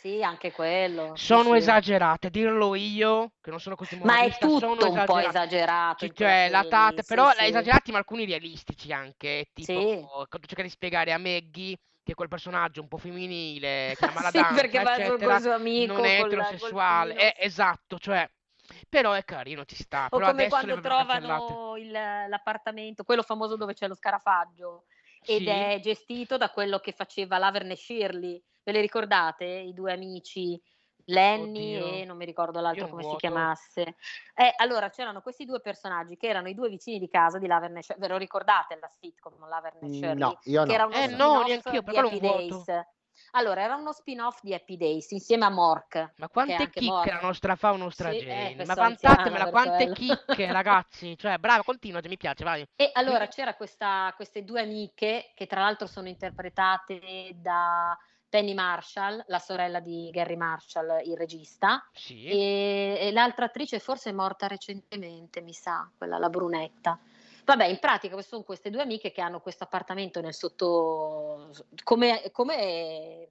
Sì, anche quello. Sono sì, esagerate, dirlo io, che non sono così moralista. Ma è tutto un po' esagerato. Cioè, la tata, però sì, esagerati, sì, ma alcuni realistici anche. Tipo, sì, quando cerca di spiegare a Maggie che quel personaggio un po' femminile, che ama la sì, danza, perché eccetera, va il suo amico, non è eterosessuale. È, esatto, cioè... però è carino, ci sta. O però come quando trovano il, l'appartamento, quello famoso dove c'è lo scarafaggio, ed sì, è gestito da quello che faceva Laverne e Shirley. Ve le ricordate? I due amici, Lenny Oddio. e non mi ricordo l'altro come vuoto. si chiamasse. Eh, allora c'erano questi due personaggi che erano i due vicini di casa di Laverne e Shirley. Ve lo ricordate la sitcom Laverne e Shirley? No, io che no. Era eh no, neanch'io, però non vuoto. Allora, era uno spin-off di Happy Days insieme a Mork. Ma quante chicche la nostra fa o nostra sì, Jane? Eh, ma vantatemela, quante chicche, ragazzi. Cioè, brava, continua, mi piace, vai. E allora c'era questa, queste due amiche che tra l'altro sono interpretate da Penny Marshall, la sorella di Gary Marshall, il regista, sì, e, e l'altra attrice forse è morta recentemente, mi sa, quella, la brunetta. Vabbè, in pratica sono queste due amiche che hanno questo appartamento nel sotto... come, come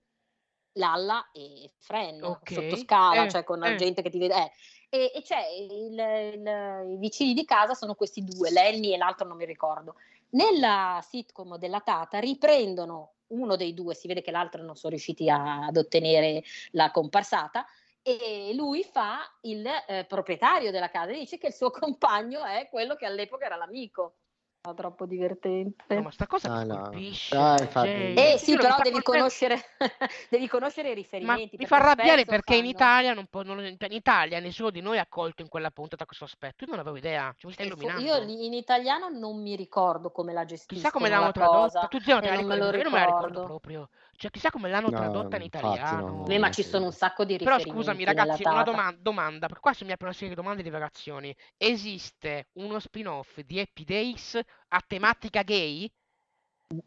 Lalla e Fran, okay, sotto scala, eh, cioè con eh. gente che ti vede... Eh. E, e c'è il, il, i vicini di casa sono questi due, Lenny e l'altro non mi ricordo. Nella sitcom della Tata riprendono uno dei due, si vede che l'altro non sono riusciti a, ad ottenere la comparsata, e lui fa il eh, proprietario della casa e dice che il suo compagno è quello che all'epoca era l'amico. No, troppo divertente. No, ma sta cosa ah, mi colpisce. No. Ah, eh sì, però devi colpendo. conoscere devi conoscere i riferimenti. Ma mi fa arrabbiare perché fanno... in Italia non può, non, in Italia nessuno di noi ha colto in quella puntata questo aspetto. Io non avevo idea. Cioè, mi stai illuminando. Io in italiano non mi ricordo come la gestiscono. Chissà come l'hanno tradotta. Tu zio, non te la ricordo, io non me la ricordo proprio. Cioè, chissà come l'hanno no, tradotta in italiano. No, Beh, ma ci sono un sacco di riferimenti. Però scusami ragazzi, una doma- domanda, perché qua si mi apre una serie di domande e di variazioni. Esiste uno spin-off di Happy Days a tematica gay?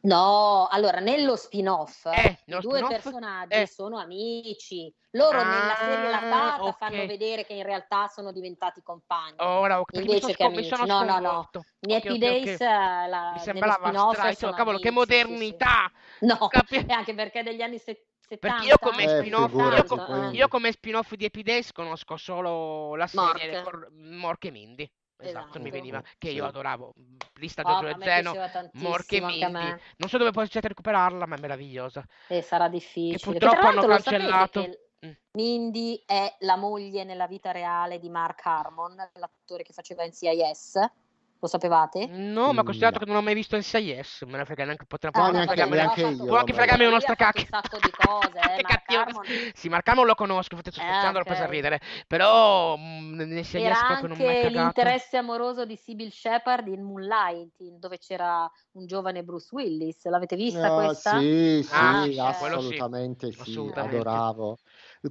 No, allora nello spin-off eh, i due spin-off, personaggi eh. sono amici. Loro ah, nella serie La Tata okay. fanno vedere che in realtà sono diventati compagni. Ora, okay, invece mi sono, che mi sono no, no, no. In okay, Happy okay, Days okay. La, mi sembrava strano, cavolo, che modernità. Sì, sì. No, Cap- e anche perché degli anni settanta. Perché io come, eh, spin-off, figurati, io, com- io come spin-off di Happy Days conosco solo la serie Mork, Mork e Mindy. Esatto, esatto, mi veniva che io adoravo lista oh, Giorgio e Zeno, Mork e Mindy. Non so dove possiate recuperarla, ma è meravigliosa. E sarà difficile. Che purtroppo che hanno cancellato. Mindy è la moglie nella vita reale di Mark Harmon, l'attore che faceva N C I S. Lo sapevate? No, ma considerato no. che non ho mai visto N C I S, me ne frega neanche potrà ah, neanche, fregarmi, neanche io. Può anche fregarmi una nostra cacca. Un sacco di cose, eh, Mark sì, Mark Harmon lo conosco, fate scherzando, eh, okay. l'ho preso a ridere. Però N C I S proprio non mi è cagato. L'interesse amoroso di Sybil Shepherd in Moonlighting, dove c'era un giovane Bruce Willis. L'avete vista no, questa? Sì, sì, ah, sì, assolutamente sì, assolutamente. Adoravo.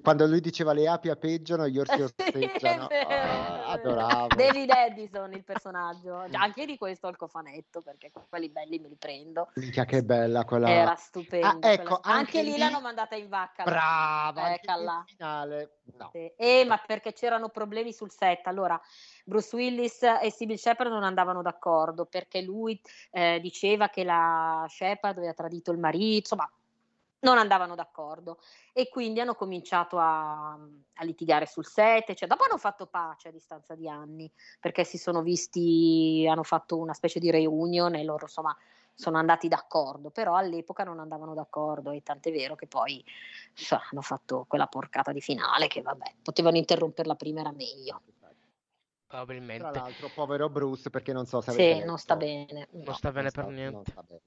Quando lui diceva le api apeggiano, gli orsi orseggiano. Ah, adoravo. David Edison il personaggio. Anche di questo il cofanetto, perché quelli belli me li prendo. Minchia che bella quella. Era stupenda. Ah, ecco, quella... Anche, anche lì l'hanno mandata in vacca. Brava. Eh, in finale. No. Sì. Eh, ma perché c'erano problemi sul set. Allora, Bruce Willis e Sybil Shepherd non andavano d'accordo, perché lui eh, diceva che la Shepherd aveva tradito il marito, insomma... non andavano d'accordo e quindi hanno cominciato a, a litigare sul set, cioè dopo hanno fatto pace a distanza di anni, perché si sono visti, hanno fatto una specie di reunion e loro insomma sono andati d'accordo, però all'epoca non andavano d'accordo e tant'è vero che poi cioè, hanno fatto quella porcata di finale che vabbè, potevano interromperla prima, era meglio. Probabilmente. Tra l'altro povero Bruce, perché non so se avete sì, detto. non sta bene. No, non sta bene non sta, per niente. Non sta bene.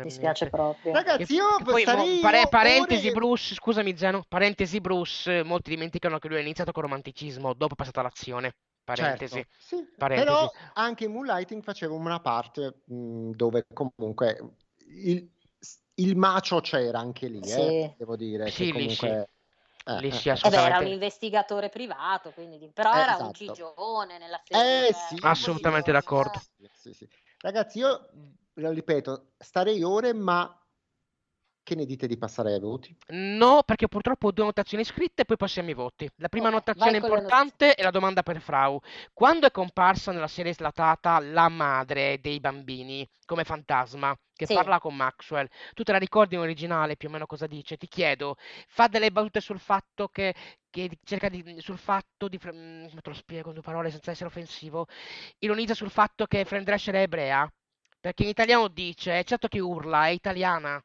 Mi dispiace proprio, ragazzi. Io che poi, pare, parentesi ore... Bruce, scusami Zeno, parentesi Bruce, molti dimenticano che lui ha iniziato con romanticismo, dopo è passata l'azione, parentesi, certo, sì. parentesi. Però anche in Moonlighting faceva una parte mh, dove comunque il, il macio c'era anche lì, sì. eh, devo dire sì, che comunque sì. Eh, eh, eh, beh, era un investigatore privato, quindi... però eh, era esatto. un gigione nella serie, eh, sì, assolutamente d'accordo. Eh. Sì, sì. Ragazzi, io lo ripeto, starei ore, ma che ne dite di passare ai voti? No, perché purtroppo ho due notazioni scritte e poi passiamo ai voti. La prima okay, notazione importante la è la domanda per Frau. Quando è comparsa nella serie slatata la madre dei bambini come fantasma che sì. parla con Maxwell, tu te la ricordi in originale più o meno cosa dice? Ti chiedo, fa delle battute sul fatto che, che cerca di, sul fatto di, come te lo spiego con due parole senza essere offensivo, ironizza sul fatto che Fran Drescher è ebrea, perché in italiano dice, certo che urla, è italiana.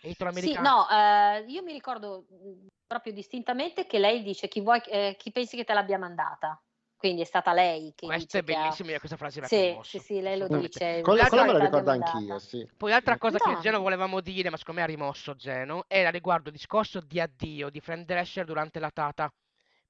Sì, no, eh, io mi ricordo proprio distintamente che lei dice chi, vuoi, eh, chi pensi che te l'abbia mandata, quindi è stata lei che questa dice è bellissima, ha... questa frase la sì, sì, sì, lei lo dice, quella me la ricordo anch'io, sì. Poi l'altra cosa no. che Geno volevamo dire, ma secondo me ha rimosso Geno, era riguardo il discorso di addio di Fran Drescher durante la Tata,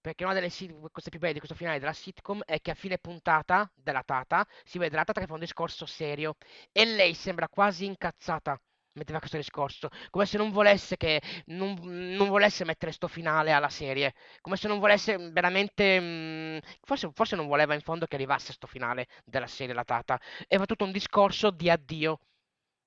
perché una delle cose più belle di questo finale della sitcom è che a fine puntata della Tata si vede la Tata che fa un discorso serio e lei sembra quasi incazzata, metteva questo discorso, come se non volesse che non, non volesse mettere sto finale alla serie, come se non volesse veramente mh, forse, forse non voleva in fondo che arrivasse sto finale della serie la Tata, e fa tutto un discorso di addio.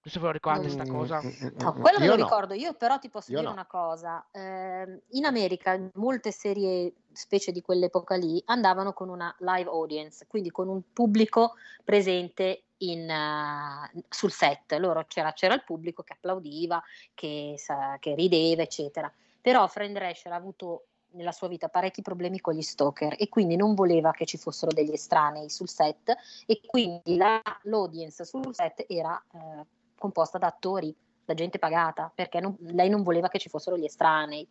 Questo ve lo ricordate mm, sta cosa? No, quello me lo no. ricordo, io però ti posso io dire no. una cosa, eh, in America molte serie, specie di quell'epoca lì, andavano con una live audience, quindi con un pubblico presente in, uh, sul set, loro c'era, c'era il pubblico che applaudiva, che, sa, che rideva eccetera, però Fran Drescher ha avuto nella sua vita parecchi problemi con gli stalker e quindi non voleva che ci fossero degli estranei sul set e quindi la, l'audience sul set era eh, composta da attori, da gente pagata, perché non, lei non voleva che ci fossero gli estranei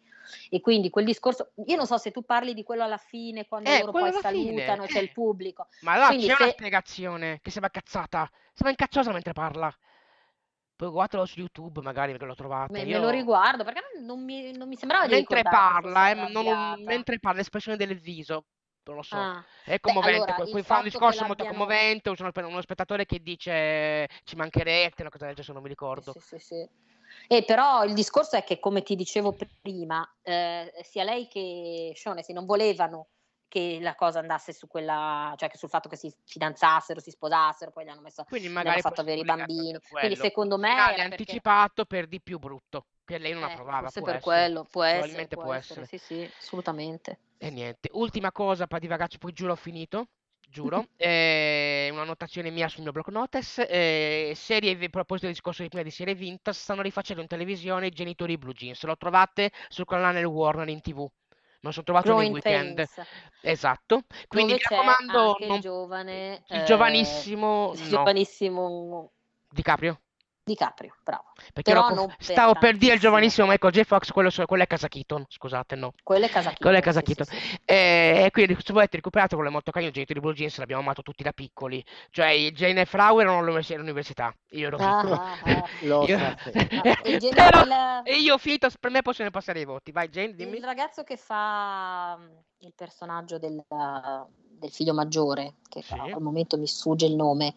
e quindi quel discorso, io non so se tu parli di quello alla fine quando eh, loro poi salutano e c'è il pubblico, ma là quindi c'è se... una spiegazione che sembra cazzata, sembra incazzata mentre parla, poi guardatelo su YouTube magari perché lo trovate. Me, io... me lo riguardo perché non mi, non mi sembrava di mentre parla, eh, non, mentre parla l'espressione del viso non lo so, ah. è commovente. Beh, allora, poi fa un discorso molto commovente, sono uno spettatore che dice ci mancherete, una cosa del genere, non mi ricordo. Sì, sì, sì. E però il discorso è che come ti dicevo prima, eh, sia lei che Shaughnessy non volevano che la cosa andasse su quella, cioè che sul fatto che si fidanzassero, si sposassero, poi gli hanno messo, quindi magari hanno fatto avere i bambini, quindi secondo me era perché... anticipato per di più brutto, che lei non eh, approvava, forse per essere. quello, può essere, può, può essere. essere, sì sì, assolutamente. E niente, ultima cosa per divagarci, poi giuro ho finito, giuro, eh, una notazione mia sul mio blog notes, eh, serie, a proposito del discorso di prima di serie vintage, stanno rifacendo in televisione i Genitori in Blue Jeans, lo trovate sul canale Warner in TV. Non sono trovato nel weekend, Pains. esatto. Quindi mi raccomando, non... il giovane, il giovanissimo, eh, no. giovanissimo DiCaprio. DiCaprio, bravo. Perché Però non stavo per, per dire il giovanissimo Michael J. Fox, quello, quello è Casa Keaton, scusate, no. Quello è Casa Keaton. Quello è Casa Keaton. Sì, sì, sì. E quindi questo volete recuperato, quello è molto carino, Genitori in Blue Jeans, l'abbiamo amato tutti da piccoli. Cioè, Jane e Frau erano all'università, io ero piccolo. Ah, ah, lo io... Ah, e io ho finito, per me possono passare i voti, vai Jane, dimmi. Il ragazzo che fa il personaggio del... del figlio maggiore, che sì. al momento mi sfugge il nome,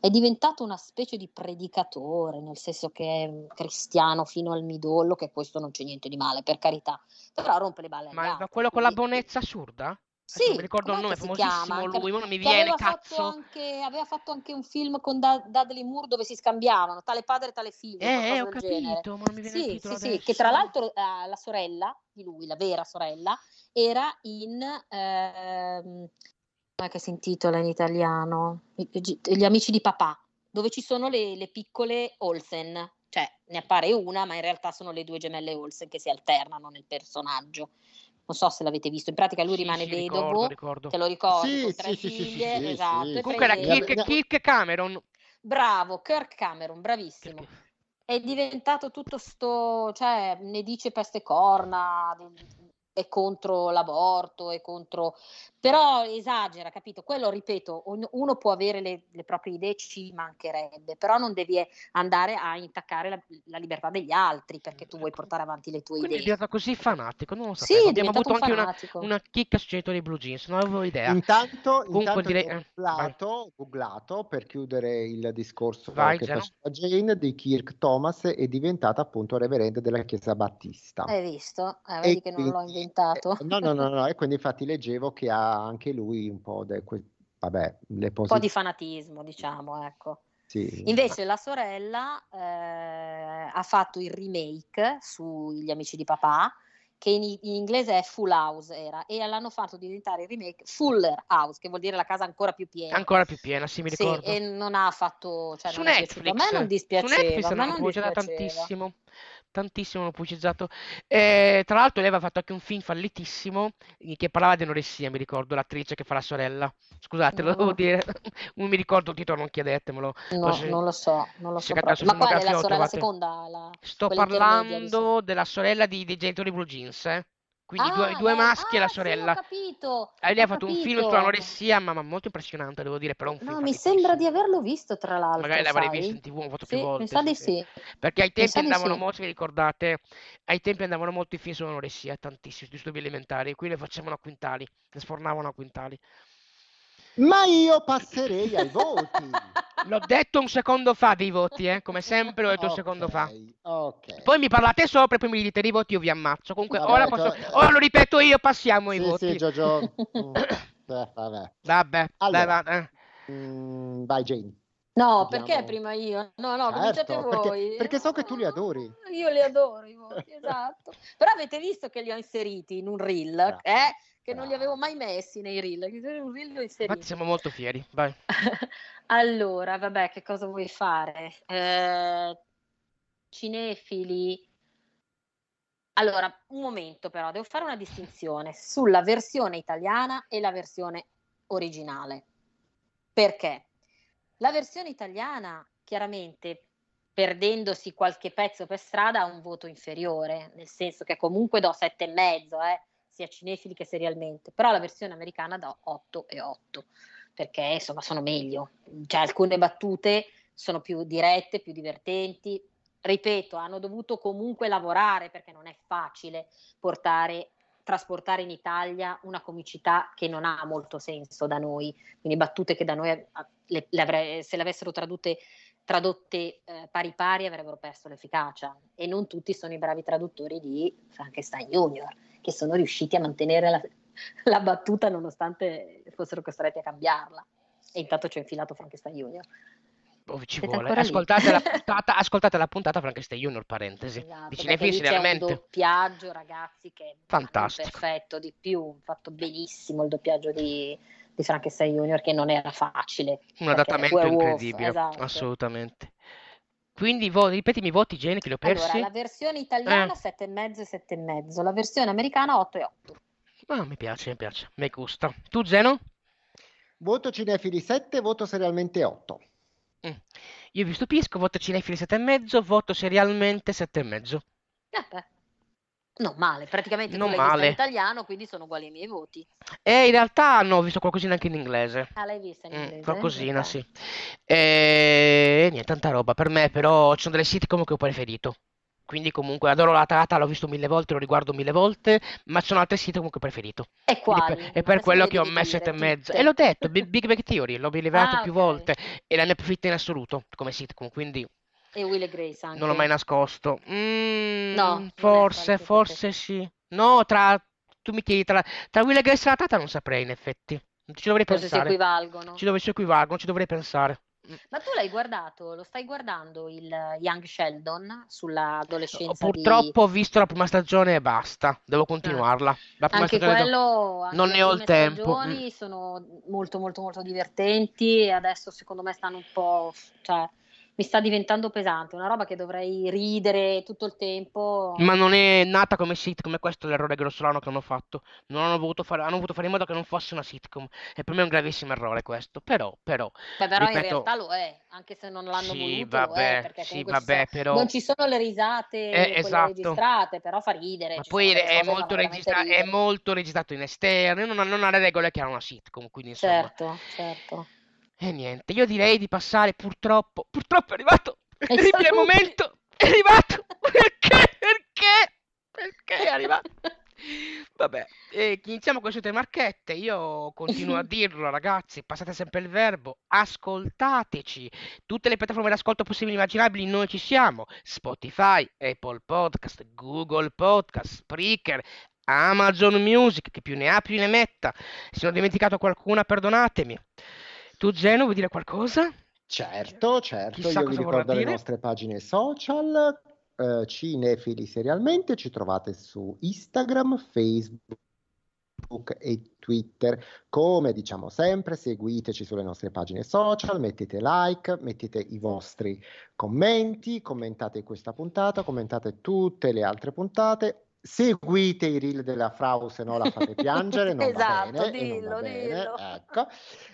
è diventato una specie di predicatore, nel senso che è cristiano fino al midollo, che questo non c'è niente di male, per carità, però rompe le balle. Ma da quello quindi... con la bonezza assurda? Sì, mi ricordo il nome, è famosissimo lui, non mi viene, aveva cazzo. Fatto anche, aveva fatto anche un film con da- Dudley Moore dove si scambiavano, tale padre e tale figlio. Eh, ho capito, genere. Ma non mi viene sì, il titolo sì, adesso. Sì, che tra l'altro eh, la sorella di lui, la vera sorella, era in... Eh, che si intitola in italiano Gli amici di papà, dove ci sono le, le piccole Olsen, cioè ne appare una ma in realtà sono le due gemelle Olsen che si alternano nel personaggio, non so se l'avete visto, in pratica lui sì, rimane sì, vedovo, ricordo, ricordo. Te lo ricordi, sì, con tre sì, figlie sì, sì, esatto, sì, sì. Comunque era Kirk, Kirk Cameron, bravo, Kirk Cameron, bravissimo, Kirk. È diventato tutto sto, cioè ne dice peste corna, è contro l'aborto, è contro, però esagera, capito? Quello, ripeto, uno può avere le, le proprie idee, ci mancherebbe, però non devi andare a intaccare la, la libertà degli altri, perché tu vuoi portare avanti le tue Quindi idee. È diventato così fanatico, non lo sapevo. Sì, abbiamo avuto un anche fanatico. una, una chicca su Genitori Blue Jeans, non avevo idea. Intanto, Comunque, intanto direi... ho googlato, googlato per chiudere il discorso Vai, che faceva Jane di Kirk Thomas, è diventata appunto reverenda della Chiesa Battista. Hai visto? Ah, vedi e che quindi... non l'ho inventato. No, no, no, no, e quindi infatti leggevo che ha anche lui un po' de que- vabbè, le posi- un po' di fanatismo, diciamo, ecco. Sì. Invece la sorella eh, ha fatto il remake su Gli amici di papà, che in, in inglese è Full House era, e l'hanno fatto diventare il remake Fuller House, che vuol dire la casa ancora più piena. Ancora più piena, sì, mi ricordo. Sì, e non ha fatto, cioè, su non Netflix. A me non dispiaceva, su Netflix ma non dispiaceva tantissimo. tantissimo l'ho pubblicizzato, eh, tra l'altro lei aveva fatto anche un film fallitissimo che parlava di anoressia, mi ricordo, l'attrice che fa la sorella, scusate, no. lo devo dire, non mi ricordo il titolo, non chiedetemelo, no, se... non lo so, non lo so ma qual è la sorella, trovate... seconda? La... sto parlando della sorella di, di Genitori Blue Jeans, eh? Quindi ah, due, due maschi ah, e la sorella. Sì, ho capito, e lei ho ha fatto capito. un film sull'anoressia, ma, ma molto impressionante, devo dire, però un film. No, mi sembra di averlo visto, tra l'altro. Magari l'avrei visto in tivù, ho fatto sì, più volte. Mi sa sì, di sì. Perché ai tempi andavano sì. molto, vi ricordate, ai tempi andavano molto i film sull'anoressia, tantissimi, disturbi alimentari, qui le facevano a quintali, le sfornavano a quintali. Ma io passerei ai voti. L'ho detto un secondo fa dei voti, eh? Come sempre l'ho detto okay, un secondo fa. Okay. Poi mi parlate sopra e poi mi dite dei voti, io vi ammazzo. Comunque vabbè, ora, posso... cioè... ora lo ripeto io, passiamo sì, ai voti. Sì, Giorgio. mm. eh, vabbè. Vabbè. Allora. Dai, va. mm, vai Jane. No, Andiamo. perché prima io? No, no, certo, cominciate voi. Perché, perché so che tu li adori. Io li adoro i voti, esatto. Però avete visto che li ho inseriti in un reel, no. eh? che non li avevo mai messi nei reel, infatti siamo molto fieri, vai. Allora, vabbè, che cosa vuoi fare? Eh, cinefili, allora, un momento però, devo fare una distinzione sulla versione italiana e la versione originale, perché la versione italiana, chiaramente, perdendosi qualche pezzo per strada, ha un voto inferiore, nel senso che comunque do sette e mezzo, eh, sia cinefili che serialmente, però la versione americana da otto e otto, perché insomma sono meglio, cioè alcune battute sono più dirette, più divertenti, ripeto, hanno dovuto comunque lavorare, perché non è facile portare, trasportare in Italia una comicità che non ha molto senso da noi, quindi battute che da noi le, le avre, se le avessero tradute tradotte eh, pari pari avrebbero perso l'efficacia, e non tutti sono i bravi traduttori di Frankenstein Junior, che sono riusciti a mantenere la, la battuta nonostante fossero costretti a cambiarla, e intanto ci ho infilato Frankenstein Junior. Oh, ci Siete vuole, ascoltate la, puntata, ascoltate la puntata Frankenstein Junior, parentesi, esatto, vicine figli, realmente c'è un doppiaggio, ragazzi, che è fantastico, perfetto, di più, fatto benissimo il doppiaggio di di Frankenstein Junior, che non era facile, un adattamento incredibile, esatto. Assolutamente. Quindi vo- ripetimi i voti, Jane, che li ho persi. Allora, la versione italiana eh. sette e mezzo e sette e mezzo, la versione americana otto e otto. Ah, mi piace, mi piace, mi gusta. Tu Zeno? Voto cinefili sette, voto serialmente otto. Mm. Io vi stupisco, voto cinefili sette e mezzo, voto serialmente sette e mezzo. Eh beh. Non male, praticamente non male. In italiano, quindi sono uguali ai miei voti. Eh, in realtà no, ho visto qualcosina anche in inglese. Ah, l'hai vista in inglese? Mm, qualcosina, eh? Sì. E niente, tanta roba. Per me però ci sono delle sitcom che ho preferito. Quindi comunque adoro la Tata, l'ho visto mille volte, lo riguardo mille volte, ma ci sono altre sitcom che ho preferito. E quali? Per, e per quello che ho messo sette e mezzo. E l'ho detto, Big Bang Theory, l'ho rilevato ah, più okay. volte e la ne approfitto in assoluto come sitcom, quindi... E Will e Grace anche. Non l'ho mai nascosto. Mm, no. Forse, forse sì. No, tra... Tu mi chiedi, tra, tra Will e Grace e la Tata non saprei, in effetti. Ci dovrei forse pensare. Si equivalgono. Ci dov- si equivalgono, ci dovrei pensare. Ma tu l'hai guardato, lo stai guardando il Young Sheldon sull'adolescenza? Purtroppo di... ho visto la prima stagione e basta, devo continuarla. La prima anche quello, do... anche non ne ho il tempo. Mm. Sono molto molto molto divertenti e adesso secondo me stanno un po', cioè mi sta diventando pesante, una roba che dovrei ridere tutto il tempo. Ma non è nata come sitcom, questo è l'errore grossolano che hanno fatto. Non hanno voluto fare, hanno voluto fare in modo che non fosse una sitcom. E per me è un gravissimo errore questo. Però, però. Beh, però ripeto, in realtà lo è, anche se non l'hanno sì, voluto. Vabbè, perché sì, vabbè, sono, però. Non ci sono le risate eh, esatto. registrate, però fa ridere. Ma poi è molto, registra- ridere. è molto registrato in esterno, non ha, non ha le regole che ha una sitcom. Quindi insomma. Certo, certo. E niente, io direi di passare purtroppo, purtroppo è arrivato, è il momento, è arrivato, perché, perché, perché è arrivato, vabbè, e iniziamo con le solite marchette, io continuo a dirlo ragazzi, passate sempre il verbo, ascoltateci, tutte le piattaforme d'ascolto possibili e immaginabili noi ci siamo, Spotify, Apple Podcast, Google Podcast, Spreaker, Amazon Music, che più ne ha più ne metta, se ne ho dimenticato qualcuna perdonatemi. Tu Geno vuoi dire qualcosa? Certo, certo, chissà io vi ricordo le nostre pagine social, eh, Cinefili Serialmente, ci trovate su Instagram, Facebook e Twitter, come diciamo sempre seguiteci sulle nostre pagine social, mettete like, mettete i vostri commenti, commentate questa puntata, commentate tutte le altre puntate. Seguite i reel della Frau, se no la fate piangere, non esatto, va bene, dillo, non va bene dillo. Ecco.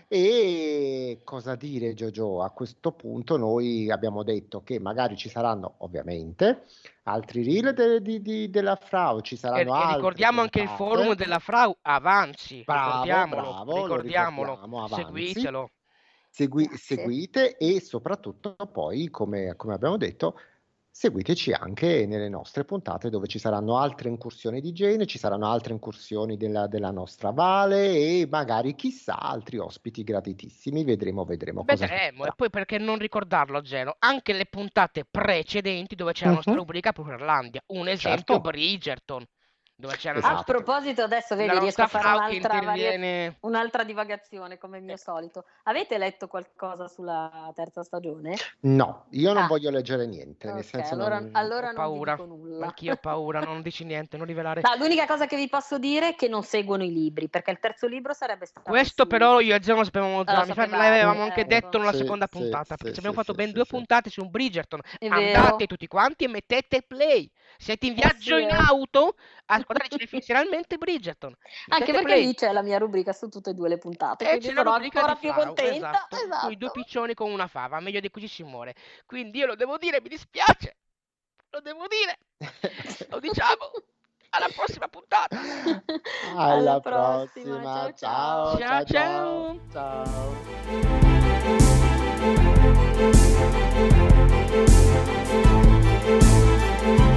E cosa dire Jojo? A questo punto noi abbiamo detto che magari ci saranno ovviamente altri reel de, de, de, della Frau, ci saranno altri. Ricordiamo puntate. Anche il forum della Frau, avanzi, bravo, ricordiamolo, bravo, ricordiamolo, ricordiamo, avanzi. Seguitelo. Segui, seguite e soprattutto poi, come, come abbiamo detto, seguiteci anche nelle nostre puntate dove ci saranno altre incursioni di Gene, ci saranno altre incursioni della, della nostra Vale e magari chissà altri ospiti graditissimi, vedremo, vedremo. Cosa vedremo e poi perché non ricordarlo Geno, anche le puntate precedenti dove c'è la nostra uh-huh. rubrica per l'Irlandia, un esempio certo. Bridgerton. Dove c'è esatto. A proposito adesso vedi riesco a fare un'altra, varia... un'altra divagazione come il mio eh. solito. Avete letto qualcosa sulla terza stagione? No, io non ah. voglio leggere niente okay, nel senso allora, non... allora ho paura. Non vi dico nulla. Anch'io ho paura, non dici niente, non rivelare. No, l'unica cosa che vi posso dire è che non seguono i libri perché il terzo libro sarebbe stato questo su... però io e Geno lo sapevamo già, mi l'avevamo anche detto nella sì, seconda sì, puntata sì, perché sì, abbiamo sì, fatto sì, ben sì, due sì. puntate su un Bridgerton. È andate vero. Tutti quanti e mettete play. Siete in viaggio in auto guardate finalmente Bridgerton. Anche perché play. Lì c'è la mia rubrica su tutte e due le puntate, quindi sono ancora più Faro, contenta. Esatto. Esatto. Con i due piccioni con una fava, meglio di così si muore. Quindi io lo devo dire, mi dispiace. Lo devo dire. Lo diciamo. Alla prossima puntata. Alla, alla prossima. prossima. Ciao ciao. Ciao ciao. ciao. ciao.